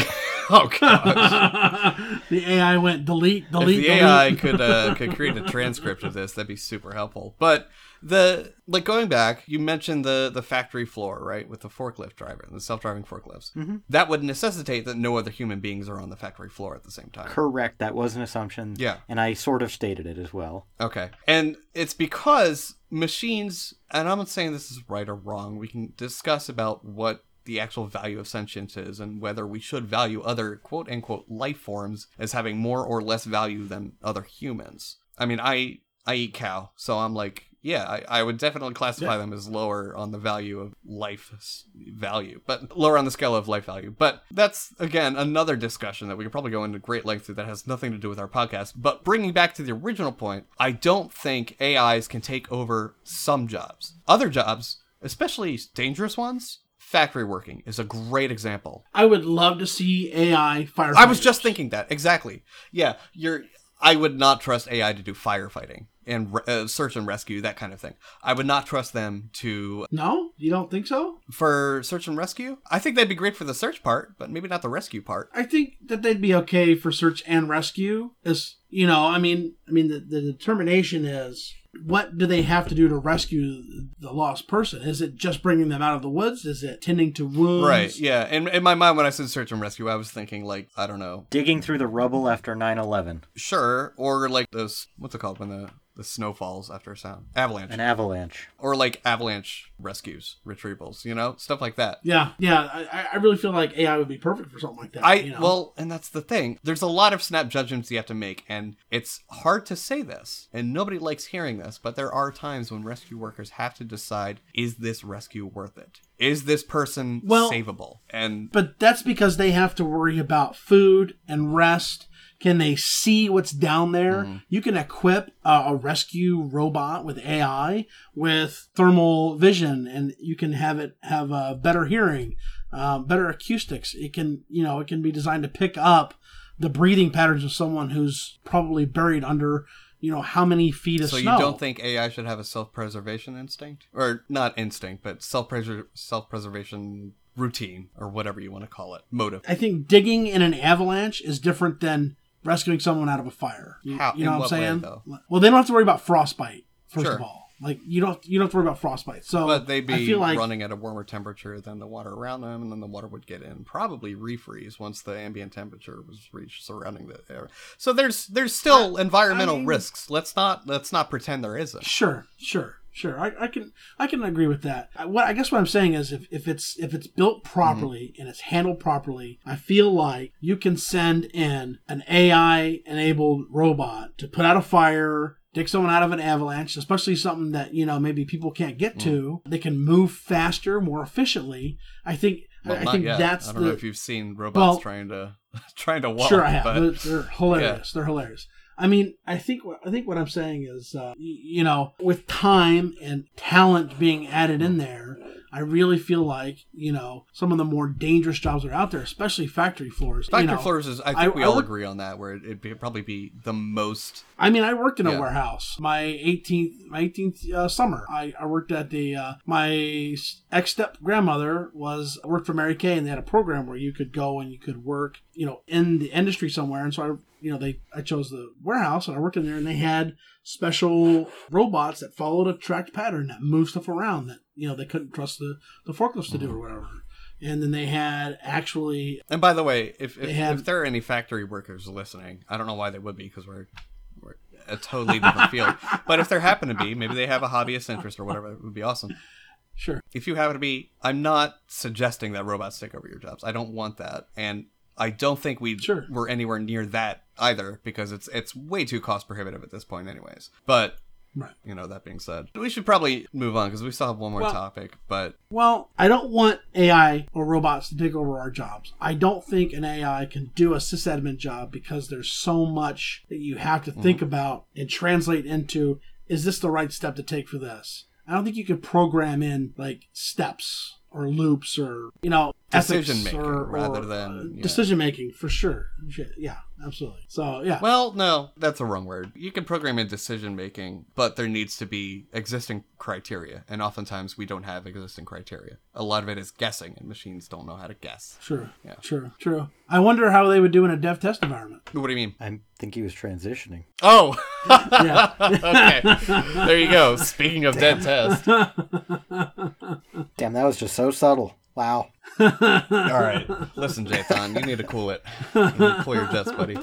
Oh, gosh. The A I went delete, delete, delete. If the A I could, uh, could create a transcript of this, that'd be super helpful. But... The like going back, you mentioned the, the factory floor, right, with the forklift driver, the self-driving forklifts. Mm-hmm. That would necessitate that no other human beings are on the factory floor at the same time. Correct. That was an assumption. Yeah. And I sort of stated it as well. Okay. And it's because machines, and I'm not saying this is right or wrong, we can discuss about what the actual value of sentience is and whether we should value other quote-unquote life forms as having more or less value than other humans. I mean, I I eat cow, so I'm like... yeah, I, I would definitely classify yeah. them as lower on the value of life value, but lower on the scale of life value. But that's, again, another discussion that we could probably go into great length through that has nothing to do with our podcast. But bringing back to the original point, I don't think A Is can take over some jobs. Other jobs, especially dangerous ones, factory working is a great example. I would love to see A I firefighters. I was just thinking that. Exactly. Yeah, you're... I would not trust A I to do firefighting and uh, search and rescue, that kind of thing. I would not trust them to... No? You don't think so? For search and rescue? I think they'd be great for the search part, but maybe not the rescue part. I think that they'd be okay for search and rescue. As, you know, I mean, I mean, the, the determination is... What do they have to do to rescue the lost person? Is it just bringing them out of the woods? Is it tending to wounds? Right, yeah. In, in my mind, when I said search and rescue, I was thinking, like, I don't know. Digging through the rubble after nine eleven. Sure, or like those, what's it called when the, the snow falls after a sound? Avalanche. An avalanche. Or like avalanche rescues, retrievals, you know? Stuff like that. Yeah, yeah. I, I really feel like A I would be perfect for something like that. I you know? Well, and that's the thing. There's a lot of snap judgments you have to make, and it's hard to say this, and nobody likes hearing this. But there are times when rescue workers have to decide, is this rescue worth it? Is this person well, savable? And But that's because they have to worry about food and rest. Can they see what's down there? Mm. You can equip uh, a rescue robot with A I with thermal vision, and you can have it have a better hearing, uh, better acoustics. It can, you know, it can be designed to pick up the breathing patterns of someone who's probably buried under, you know, how many feet of so snow. So you don't think A I should have a self-preservation instinct? Or not instinct, but self-preser- self-preservation routine, or whatever you want to call it, motive. I think digging in an avalanche is different than rescuing someone out of a fire. You, how? You know in what, what I'm saying? Way, though? Well, they don't have to worry about frostbite, first sure. of all. Like, you don't you don't have to worry about frostbite. So But they'd be I feel like... running at a warmer temperature than the water around them, and then the water would get in, probably refreeze once the ambient temperature was reached surrounding the area. So there's there's still I, environmental I mean, risks. Let's not let's not pretend there isn't. Sure, sure, sure. I, I can I can agree with that. I, what I guess what I'm saying is if, if it's if it's built properly mm-hmm. and it's handled properly, I feel like you can send in an A I enabled robot to put out a fire. Dig someone out of an avalanche, especially something that, you know, maybe people can't get to. Mm. They can move faster, more efficiently. I think well, I, I think yet. that's I don't the, know if you've seen robots well, trying to trying to walk. Sure I have. But, they're, they're hilarious. Yeah. They're hilarious. I mean, I think I think what I'm saying is uh, you know, with time and talent being added in there, I really feel like, you know, some of the more dangerous jobs that are out there, especially factory floors. Factory you know, floors is, I think I, we I all work, agree on that, where it'd, be, it'd probably be the most. I mean, I worked in yeah. a warehouse. My eighteenth, my eighteenth uh, summer, I, I worked at the, uh, my ex-step grandmother was, worked for Mary Kay, and they had a program where you could go and you could work, you know, in the industry somewhere. And so I, you know, they, I chose the warehouse and I worked in there, and they had special robots that followed a tracked pattern that moved stuff around that, you know, they couldn't trust the, the forklifts to do or whatever. And then they had actually... And by the way, if if, had, if there are any factory workers listening, I don't know why they would be, because we're, we're a totally different field. But if there happen to be, maybe they have a hobbyist interest or whatever, it would be awesome. Sure. If you happen to be, I'm not suggesting that robots take over your jobs. I don't want that. And I don't think we sure. were anywhere near that either, because it's it's way too cost prohibitive at this point anyways. But... Right. You know, that being said, we should probably move on because we still have one more well, topic. But well, I don't want A I or robots to take over our jobs. I don't think an A I can do a sysadmin job because there's so much that you have to think mm-hmm. about and translate into. Is this the right step to take for this? I don't think you can program in like steps or loops or, you know, decision making or, rather or, than yeah. decision making for sure. Yeah, absolutely. So yeah. Well, no, that's a wrong word. You can program in decision making, but there needs to be existing criteria, and oftentimes we don't have existing criteria. A lot of it is guessing, and machines don't know how to guess. True. Yeah. True. True. I wonder how they would do in a dev test environment. What do you mean? I think he was transitioning. Oh. yeah. Okay. There you go. Speaking of Damn. dev test. Damn, that was just so subtle. Wow. All right. Listen, Jathan, you need to cool it. You need to cool your jets, buddy.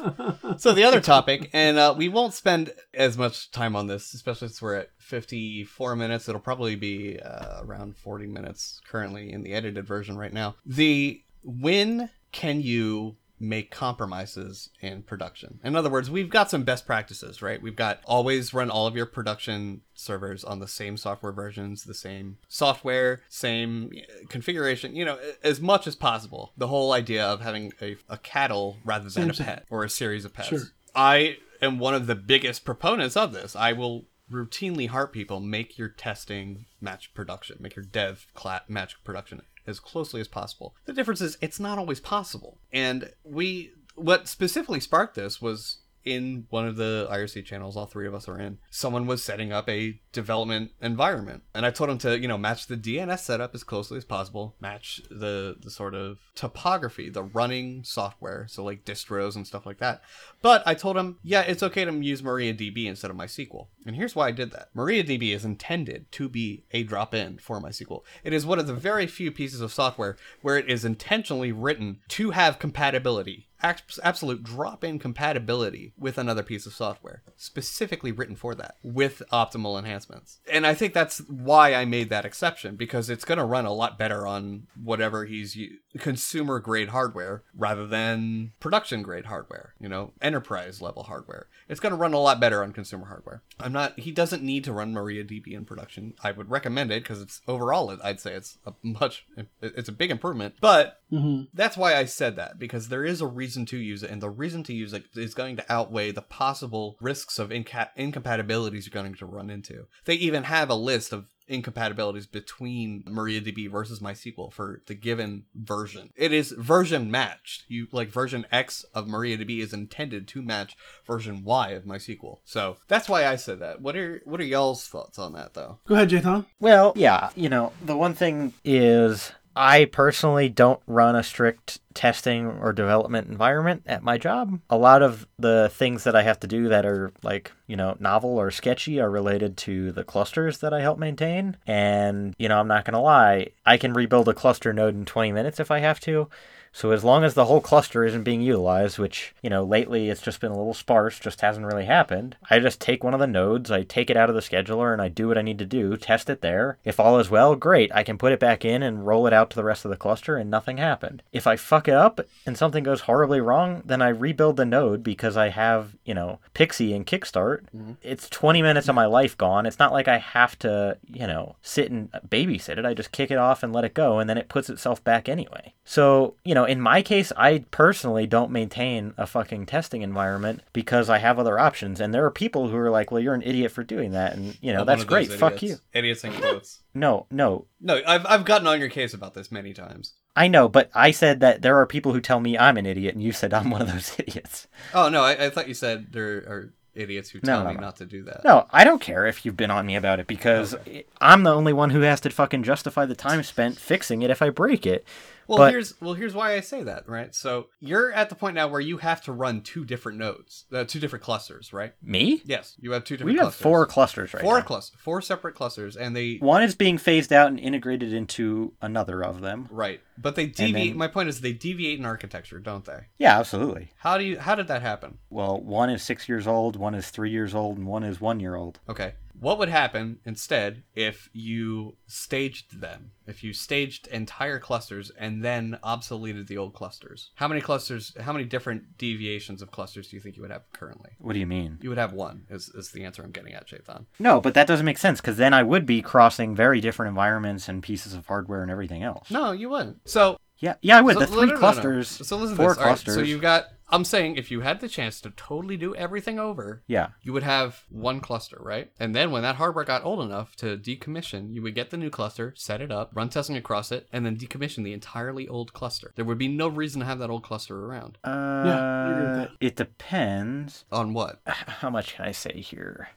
So the other topic, and uh, we won't spend as much time on this, especially since we're at fifty-four minutes. It'll probably be uh, around forty minutes currently in the edited version right now. The when can you make compromises in production. In other words, we've got some best practices, right? We've got always run all of your production servers on the same software versions, the same software, same configuration, you know, as much as possible. The whole idea of having a, a cattle rather than a pet or a series of pets. Sure. I am one of the biggest proponents of this. I will routinely harp people, make your testing match production, make your dev cla- match production as closely as possible. The difference is it's not always possible. And we, what specifically sparked this was in one of the I R C channels all three of us are in, someone was setting up a development environment. And I told him to, you know, match the D N S setup as closely as possible, match the, the sort of topography, the running software, so like distros and stuff like that. But I told him, yeah, it's okay to use MariaDB instead of MySQL. And here's why I did that. MariaDB is intended to be a drop-in for MySQL. It is one of the very few pieces of software where it is intentionally written to have compatibility, absolute drop-in compatibility with another piece of software, specifically written for that, with optimal enhancements. And I think that's why I made that exception, because it's going to run a lot better on whatever he's used, consumer-grade hardware rather than production-grade hardware, you know, enterprise-level hardware. It's going to run a lot better on consumer hardware. I'm not, he doesn't need to run MariaDB in production. I would recommend it because it's overall, I'd say it's a much, it's a big improvement, but mm-hmm. that's why I said that, because there is a reason to use it, and the reason to use it is going to outweigh the possible risks of inca- incompatibilities you're going to run into. They even have a list of incompatibilities between MariaDB versus MySQL for the given version. It is version matched. You like version X of MariaDB is intended to match version Y of MySQL. So that's why I said that. What are what are y'all's thoughts on that though? Go ahead, Jathan. Well, yeah, you know, the one thing is I personally don't run a strict testing or development environment at my job. A lot of the things that I have to do that are like, you know, novel or sketchy are related to the clusters that I help maintain. And, you know, I'm not going to lie, I can rebuild a cluster node in twenty minutes if I have to. So as long as the whole cluster isn't being utilized, which, you know, lately it's just been a little sparse, just hasn't really happened, I just take one of the nodes, I take it out of the scheduler, and I do what I need to do, test it there. If all is well, great, I can put it back in and roll it out to the rest of the cluster, and nothing happened. If I fuck it up and something goes horribly wrong, then I rebuild the node because I have, you know, Pixie and Kickstart. Mm-hmm. It's twenty minutes of my life gone. It's not like I have to, you know, sit and babysit it. I just kick it off and let it go, and then it puts itself back anyway. So, you know, in my case, I personally don't maintain a fucking testing environment because I have other options. And there are people who are like, well, you're an idiot for doing that. And, you know, I'm that's great. Idiots. Fuck you. Idiots in quotes. No, no. No, I've I've gotten on your case about this many times. I know, but I said that there are people who tell me I'm an idiot, and you said I'm one of those idiots. Oh, no, I, I thought you said there are idiots who tell no, no, me no. not to do that. No, I don't care if you've been on me about it, because okay. I'm the only one who has to fucking justify the time spent fixing it if I break it. Well, but here's well here's why I say that, right? So you're at the point now where you have to run two different nodes, uh, two different clusters, right? Me? Yes, you have two different. We clusters. have four clusters right four now. Four clusters, four separate clusters, and they one is being phased out and integrated into another of them. Right, but they deviate. Then, my point is they deviate in architecture, don't they? Yeah, absolutely. How do you? How did that happen? Well, one is six years old, one is three years old, and one is one year old. Okay. What would happen instead if you staged them? If you staged entire clusters and then obsoleted the old clusters? How many clusters, how many different deviations of clusters do you think you would have currently? What do you mean? You would have one, is, is the answer I'm getting at, Jathan. No, but that doesn't make sense, because then I would be crossing very different environments and pieces of hardware and everything else. No, you wouldn't. So... Yeah, yeah, I would. So, the three no, no, clusters, no. So listen four to this. clusters. Right, so you've got... I'm saying if you had the chance to totally do everything over, yeah, you would have one cluster, right? And then when that hardware got old enough to decommission, you would get the new cluster, set it up, run testing across it, and then decommission the entirely old cluster. There would be no reason to have that old cluster around. Uh, yeah, you agree with that. It depends. On what? How much can I say here?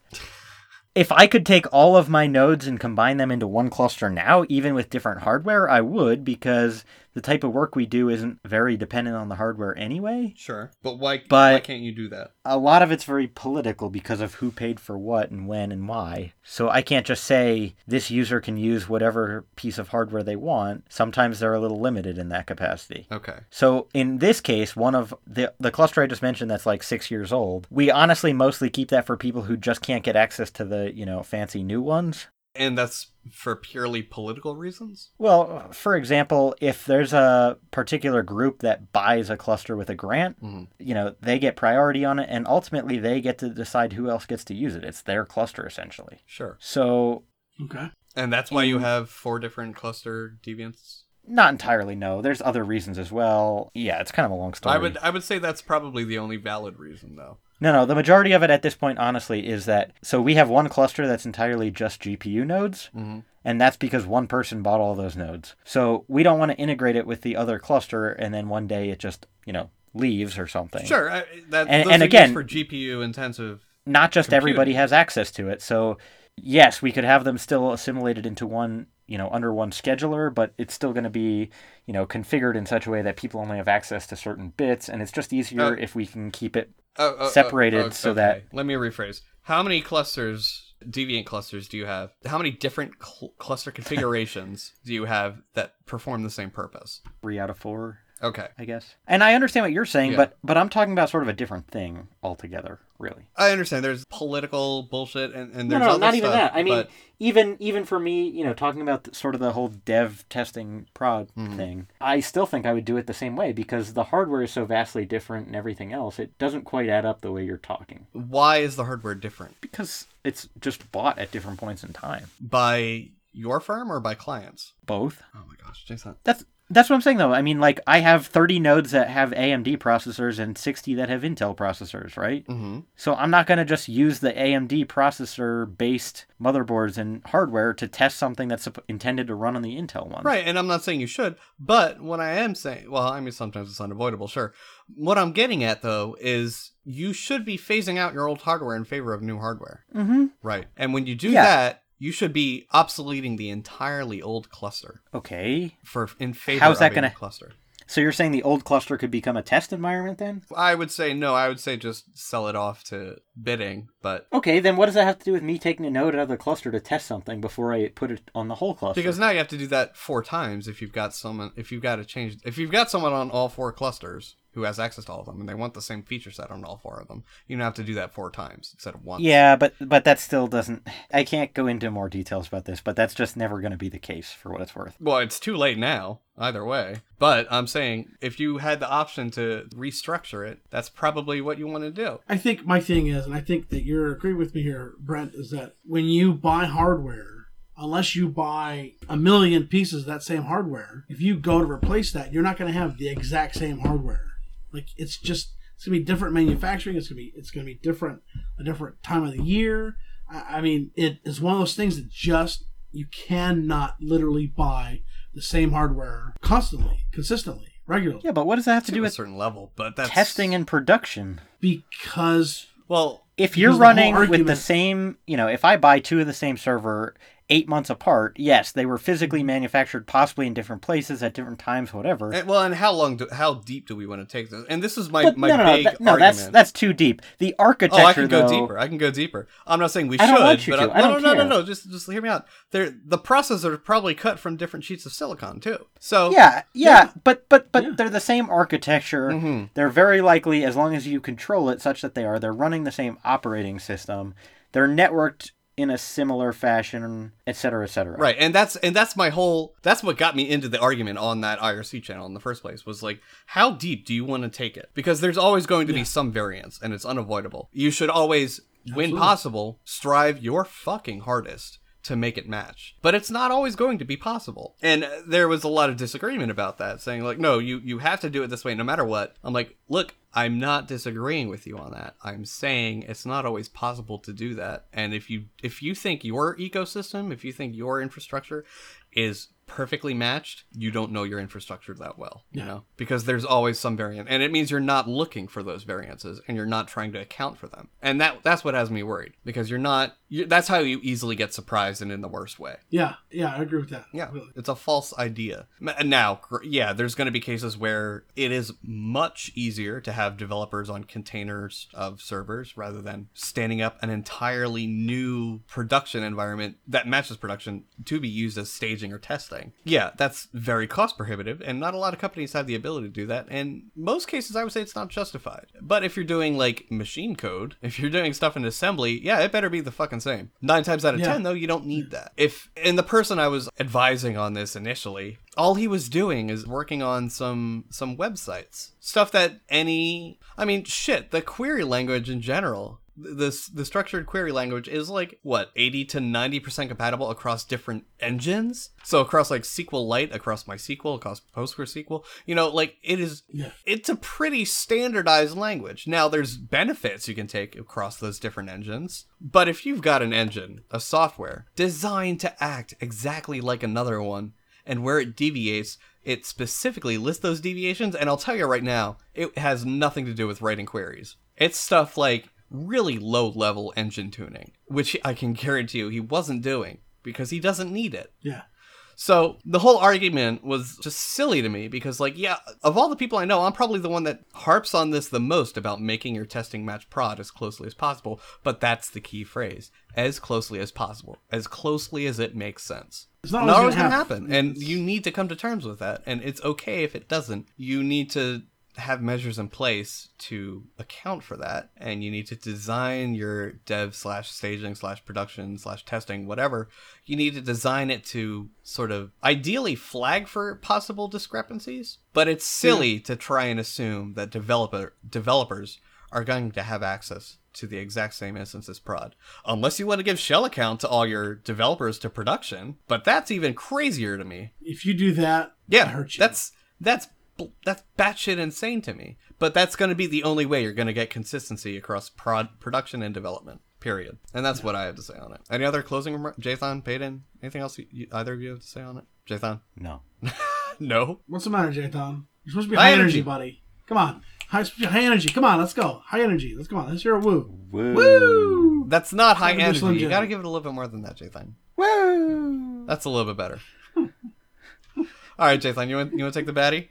If I could take all of my nodes and combine them into one cluster now, even with different hardware, I would, because the type of work we do isn't very dependent on the hardware anyway. Sure. But why, but why can't you do that? A lot of it's very political because of who paid for what and when and why. So I can't just say this user can use whatever piece of hardware they want. Sometimes they're a little limited in that capacity. Okay. So in this case, one of the, the cluster I just mentioned that's like six years old, we honestly mostly keep that for people who just can't get access to the, you know, fancy new ones. And that's for purely political reasons? Well, for example, if there's a particular group that buys a cluster with a grant, mm-hmm. you know, they get priority on it, and ultimately they get to decide who else gets to use it. It's their cluster, essentially. Sure. So... Okay. And that's why you have four different cluster deviants? Not entirely, no. There's other reasons as well. Yeah, it's kind of a long story. I would I would say that's probably the only valid reason, though. No, no, the majority of it at this point, honestly, is that... So we have one cluster that's entirely just G P U nodes, mm-hmm. and that's because one person bought all those nodes. So we don't want to integrate it with the other cluster, and then one day it just, you know, leaves or something. Sure, I, that, and, those and are again, for G P U-intensive not just computing. Everybody has access to it, so... Yes, we could have them still assimilated into one, you know, under one scheduler, but it's still going to be, you know, configured in such a way that people only have access to certain bits, and it's just easier uh, if we can keep it oh, oh, separated oh, oh, okay. so that... Let me rephrase. How many clusters, deviant clusters, do you have? How many different cl- cluster configurations do you have that perform the same purpose? Three out of four. Okay. I guess. And I understand what you're saying, yeah. but but I'm talking about sort of a different thing altogether, really. I understand. There's political bullshit and, and there's no, no, other not stuff, even that. I mean, but... even even for me, you know, talking about the, sort of the whole dev testing prod mm-hmm. thing, I still think I would do it the same way because the hardware is so vastly different and everything else. It doesn't quite add up the way you're talking. Why is the hardware different? Because it's just bought at different points in time. By your firm or by clients? Both. Oh my gosh, Jason. That's... That's what I'm saying, though. I mean, like, I have thirty nodes that have A M D processors and sixty that have Intel processors, right? Mm-hmm. So I'm not going to just use the A M D processor-based motherboards and hardware to test something that's intended to run on the Intel one. Right, and I'm not saying you should, but what I am saying... Well, I mean, sometimes it's unavoidable, sure. What I'm getting at, though, is you should be phasing out your old hardware in favor of new hardware. Mm-hmm. Right, and when you do yeah. that... You should be obsoleting the entirely old cluster. Okay. For in favor How's that of gonna... a cluster. So you're saying the old cluster could become a test environment then? I would say no. I would say just sell it off to bidding. But okay, then what does that have to do with me taking a node out of the cluster to test something before I put it on the whole cluster? Because now you have to do that four times if you've got someone. If you've got to change. If you've got someone on all four clusters who has access to all of them, and they want the same feature set on all four of them. You don't have to do that four times instead of once. Yeah, but but that still doesn't... I can't go into more details about this, but that's just never going to be the case for what it's worth. Well, it's too late now, either way. But I'm saying, if you had the option to restructure it, that's probably what you want to do. I think my thing is, and I think that you're agreeing with me here, Brent, is that when you buy hardware... Unless you buy a million pieces of that same hardware, if you go to replace that, you're not going to have the exact same hardware. Like it's just it's going to be different manufacturing. It's going to be it's going to be different a different time of the year. I, I mean, it is one of those things that just you cannot literally buy the same hardware constantly, consistently, regularly. Yeah, but what does that have to do with a certain level? But that's... testing and production because well. If you're running with the same, you know, if I buy two of the same server eight months apart, yes, they were physically manufactured possibly in different places at different times, whatever. And, well, and how long, do, how deep do we want to take this? And this is my, but, my no, no, big that, no, argument. No, that's, that's too deep. The architecture, though. Oh, I can go though, deeper. I can go deeper. I'm not saying we I should. I don't want you but to. I, I don't no, care. No, no, no, no. Just, just hear me out. They're, the processors are probably cut from different sheets of silicon, too. So Yeah, yeah, yeah. but, but, but yeah. they're the same architecture. Mm-hmm. They're very likely, as long as you control it such that they are, they're running the same operating system. They're networked in a similar fashion, et cetera, et cetera. Right. And that's and that's my whole that's what got me into the argument on that I R C channel in the first place was like, how deep do you want to take it? Because there's always going to yeah. be some variance and it's unavoidable. You should always, Absolutely. when possible, strive your fucking hardest to make it match. But it's not always going to be possible. And there was a lot of disagreement about that, saying like, no, you, you have to do it this way no matter what. I'm like, look, I'm not disagreeing with you on that. I'm saying it's not always possible to do that. And if you if you think your ecosystem, if you think your infrastructure is perfectly matched, you don't know your infrastructure that well, you yeah. know, because there's always some variant, and it means you're not looking for those variances and you're not trying to account for them. And that that's what has me worried, because you're not, you, that's how you easily get surprised and in the worst way. Yeah. Yeah. I agree with that. Yeah. Really. It's a false idea. Now, yeah, there's going to be cases where it is much easier to have developers on containers of servers rather than standing up an entirely new production environment that matches production to be used as staging or testing. Thing. Yeah, that's very cost prohibitive, and not a lot of companies have the ability to do that. And most cases, I would say it's not justified. But if you're doing like machine code, if you're doing stuff in assembly, yeah, it better be the fucking same. Nine times out of yeah. ten, though, you don't need that. If and the person I was advising on this initially, all he was doing is working on some some websites. Stuff that any... I mean, shit, the query language in general... This the structured query language is like, what, eighty to ninety percent compatible across different engines? So across like SQLite, across MySQL, across PostgreSQL, you know, like it is, yeah. it's a pretty standardized language. Now there's benefits you can take across those different engines. But if you've got an engine, a software designed to act exactly like another one, and where it deviates, it specifically lists those deviations. And I'll tell you right now, it has nothing to do with writing queries. It's stuff like really low-level engine tuning, which I can guarantee you he wasn't doing because he doesn't need it. Yeah. So the whole argument was just silly to me because, like, yeah, of all the people I know, I'm probably the one that harps on this the most about making your testing match prod as closely as possible, but that's the key phrase, as closely as possible, as closely as it makes sense. It's not always going to happen, and you need to come to terms with that, and it's okay if it doesn't. You need to have measures in place to account for that, and you need to design your dev slash staging slash production slash testing, whatever. You need to design it to sort of ideally flag for possible discrepancies, but it's silly yeah. to try and assume that developer developers are going to have access to the exact same instance as prod, unless you want to give shell account to all your developers to production. But that's even crazier to me. If you do that, yeah, it hurts you. that's that's That's batshit insane to me. But that's going to be the only way you're going to get consistency across prod- production and development, period. And that's yeah. what I have to say on it. Any other closing remarks? Jathan, Peyton, anything else you, you, either of you have to say on it? Jathan? No. No? What's the matter, Jathan? You're supposed to be high, high energy. energy, buddy. Come on. High, high energy. Come on, let's go. High energy. Let's come on. Let's hear a woo. Woo. Woo. That's not high energy. You got to give it a little bit more than that, Jathan. Woo. That's a little bit better. All right, Jathan, you want, you want to take the baddie?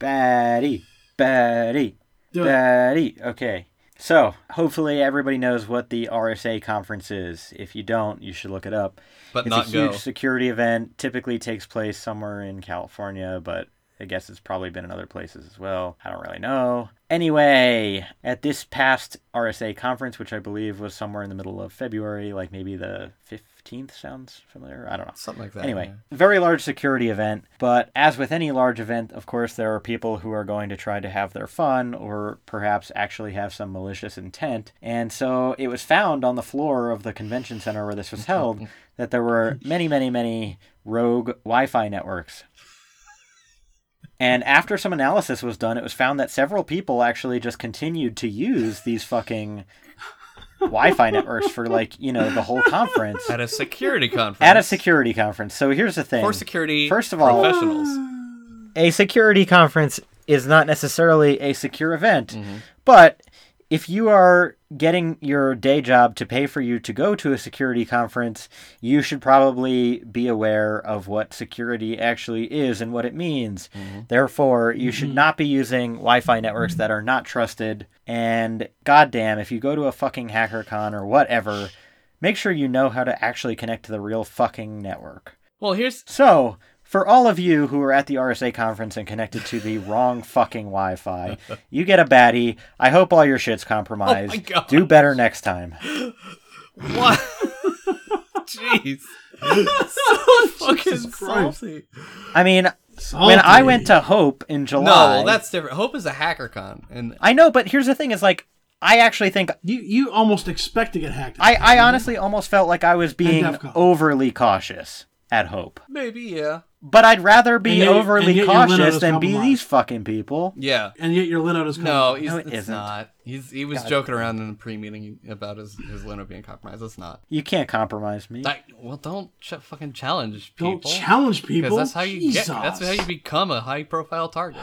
Baddie, baddie, baddie. Okay, so hopefully everybody knows what the R S A conference is. If you don't, you should look it up. But it's not a huge go. security event. Typically takes place somewhere in California, but I guess it's probably been in other places as well. I don't really know. Anyway, at this past R S A conference, which I believe was somewhere in the middle of February, like maybe the fifteenth. fifteenth sounds familiar. I don't know. Something like that. Anyway, yeah. Very large security event. But as with any large event, of course, there are people who are going to try to have their fun or perhaps actually have some malicious intent. And so it was found on the floor of the convention center where this was held that there were many, many, many rogue Wi-Fi networks. And after some analysis was done, it was found that several people actually just continued to use these fucking Wi-Fi networks for, like, you know, the whole conference. At a security conference. At a security conference. So here's the thing. For security First of all, professionals. A security conference is not necessarily a secure event. Mm-hmm. But if you are getting your day job to pay for you to go to a security conference, you should probably be aware of what security actually is and what it means. Mm-hmm. Therefore, you mm-hmm. should not be using Wi-Fi networks that are not trusted. And goddamn, if you go to a fucking HackerCon or whatever, make sure you know how to actually connect to the real fucking network. Well, here's... So... For all of you who are at the R S A conference and connected to the wrong fucking Wi-Fi, you get a baddie. I hope all your shit's compromised. Oh my God. Do better next time. What? Jeez. So fucking salty. I mean, salty. When I went to HOPE in July... No, that's different. HOPE is a HackerCon. And... I know, but here's the thing. Is like, I actually think... You you almost expect to get hacked. I, I honestly almost felt like I was being overly cautious at HOPE. Maybe, yeah. But I'd rather be and overly and cautious than be these fucking people. Yeah. And yet your Linode is compromised. No, no, it isn't. Not. He's, he was God. joking around in the pre-meeting about his, his Linode being compromised. It's not. You can't compromise me. I, well, don't ch- fucking challenge people. Don't challenge people. Because that's how you Jesus. get. That's how you become a high-profile target.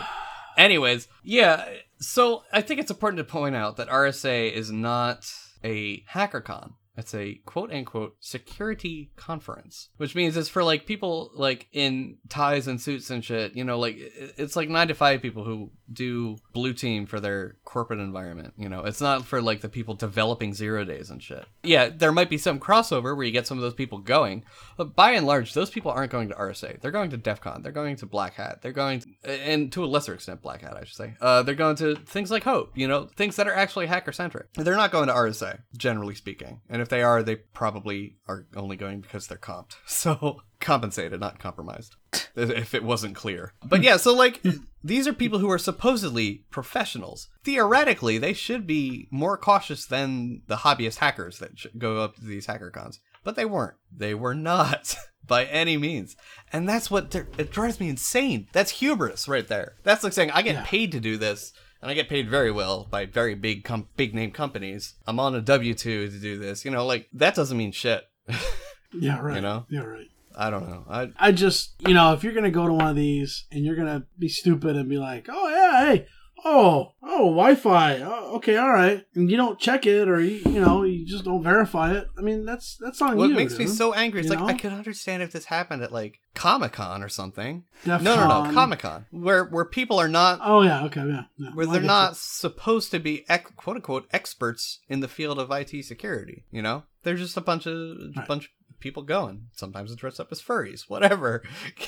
Anyways, yeah. So I think it's important to point out that R S A is not a HackerCon. It's a quote-unquote security conference, which means it's for, like, people, like, in ties and suits and shit. You know, like, it's like nine to five people who do blue team for their corporate environment. You know, it's not for, like, the people developing zero days and shit. Yeah, there might be some crossover where you get some of those people going, but by and large, those people aren't going to R S A. They're going to DEF CON. They're going to Black Hat. They're going to, and to a lesser extent, Black Hat, I should say. Uh, they're going to things like HOPE, you know, things that are actually hacker-centric. They're not going to R S A, generally speaking. And if if they are, they probably are only going because they're comped. So compensated, not compromised, if it wasn't clear. But yeah, so like these are people who are supposedly professionals. Theoretically, they should be more cautious than the hobbyist hackers that go up to these hacker cons. But they weren't. They were not. By any means. And that's what, it drives me insane. That's hubris right there. That's like saying, I get yeah. paid to do this, and I get paid very well by very big com- big name companies. I'm on a W two to do this. You know, like, that doesn't mean shit. Yeah, right. You know? Yeah, right. I don't know. I I just, you know, if you're going to go to one of these, and you're going to be stupid and be like, oh, yeah, hey, oh, oh, Wi-Fi, oh, okay, all right. And you don't check it, or, you, you know, you just don't verify it. I mean, that's that's on well, you. What makes dude. me so angry is, you like, know? I could understand if this happened at, like, Comic-Con or something. Def no, no, no, no, Comic-Con, where where people are not... Oh, yeah, okay, yeah. yeah. Where well, they're not it. supposed to be, ex- quote-unquote, experts in the field of I T security, you know? They're just a bunch of right. bunch of people going. Sometimes it's dressed up as furries, whatever,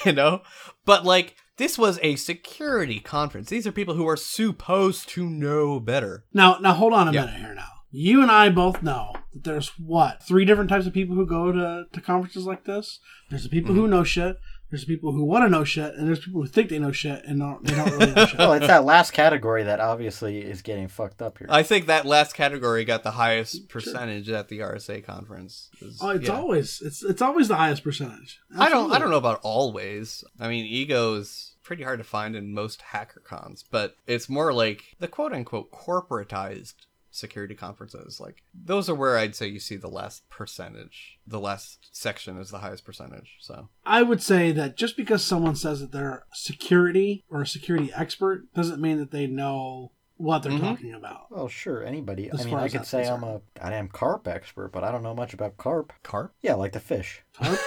you know? But, like... This was a security conference. These are people who are supposed to know better. Now, now hold on a yeah. minute here now. You and I both know that there's, what, three different types of people who go to, to conferences like this? There's the people mm-hmm. who know shit, there's the people who want to know shit, and there's people who think they know shit and don't, they don't really know shit. Well, it's that last category that obviously is getting fucked up here. I think that last category got the highest percentage sure. at the R S A conference. It was, oh, it's yeah. always it's it's always the highest percentage. Absolutely. I don't I don't know about always. I mean, egos... pretty hard to find in most hacker cons, but it's more like the quote-unquote corporatized security conferences. Like those are where I'd say you see the last percentage, the last section is the highest percentage. So I would say that just because someone says that they're security or a security expert doesn't mean that they know what they're mm-hmm. talking about. Well, sure, anybody. As I mean, I could say concerned. I'm a I am carp expert, but I don't know much about carp. Carp? Yeah, like the fish. Carp?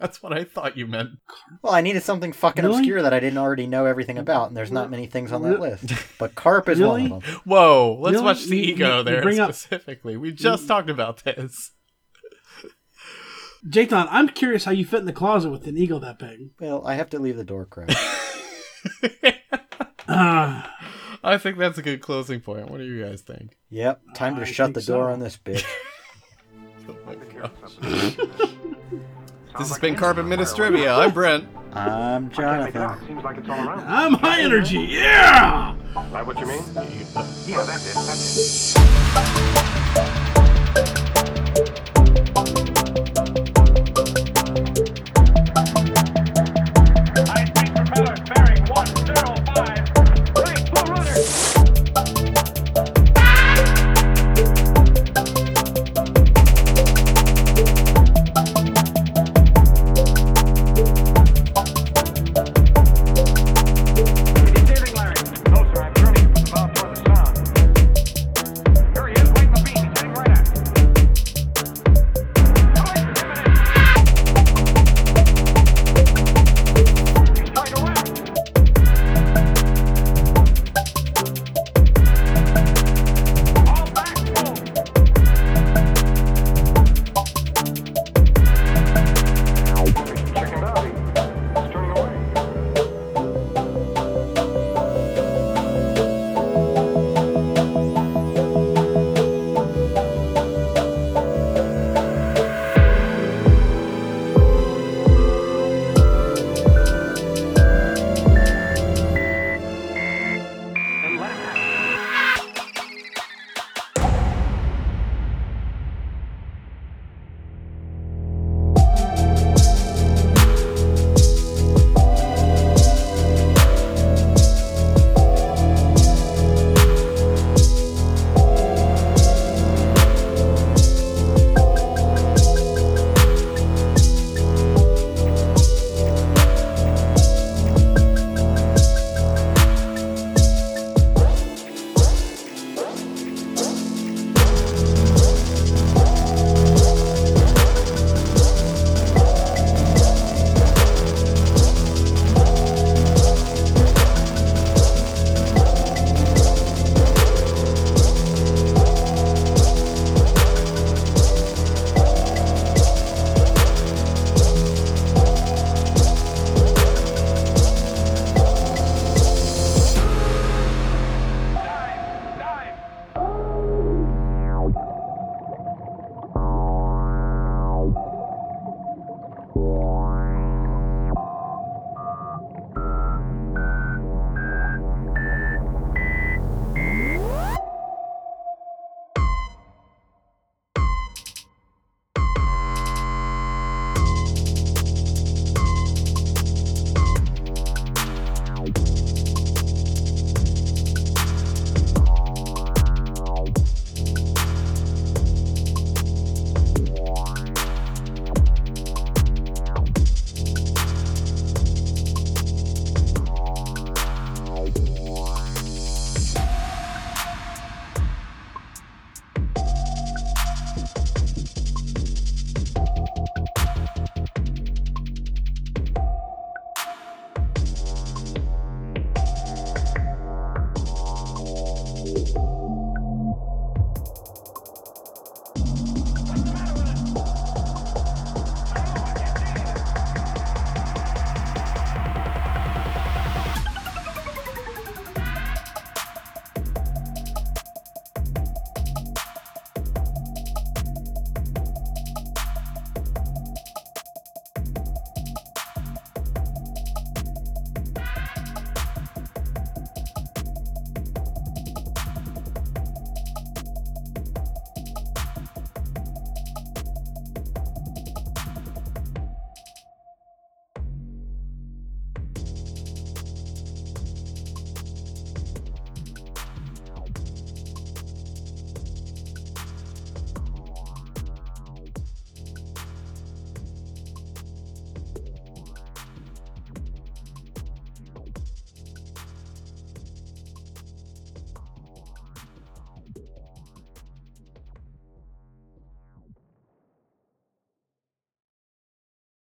That's what I thought you meant. Well, I needed something fucking really? obscure that I didn't already know everything about, and there's not many things on that list. But carp is really? one of them. Whoa, let's really? watch the ego you, there you specifically. Up... We just you... talked about this. Jayton, I'm curious how you fit in the closet with an ego that big. Well, I have to leave the door cracked. uh, I think that's a good closing point. What do you guys think? Yep, time to I shut the door so. on this bitch. Oh my gosh. This has been Carp Administrivia. I'm Brent. I'm Jonathan. I'm high energy. Yeah! Is that what you mean? Yeah, that's it. That's it.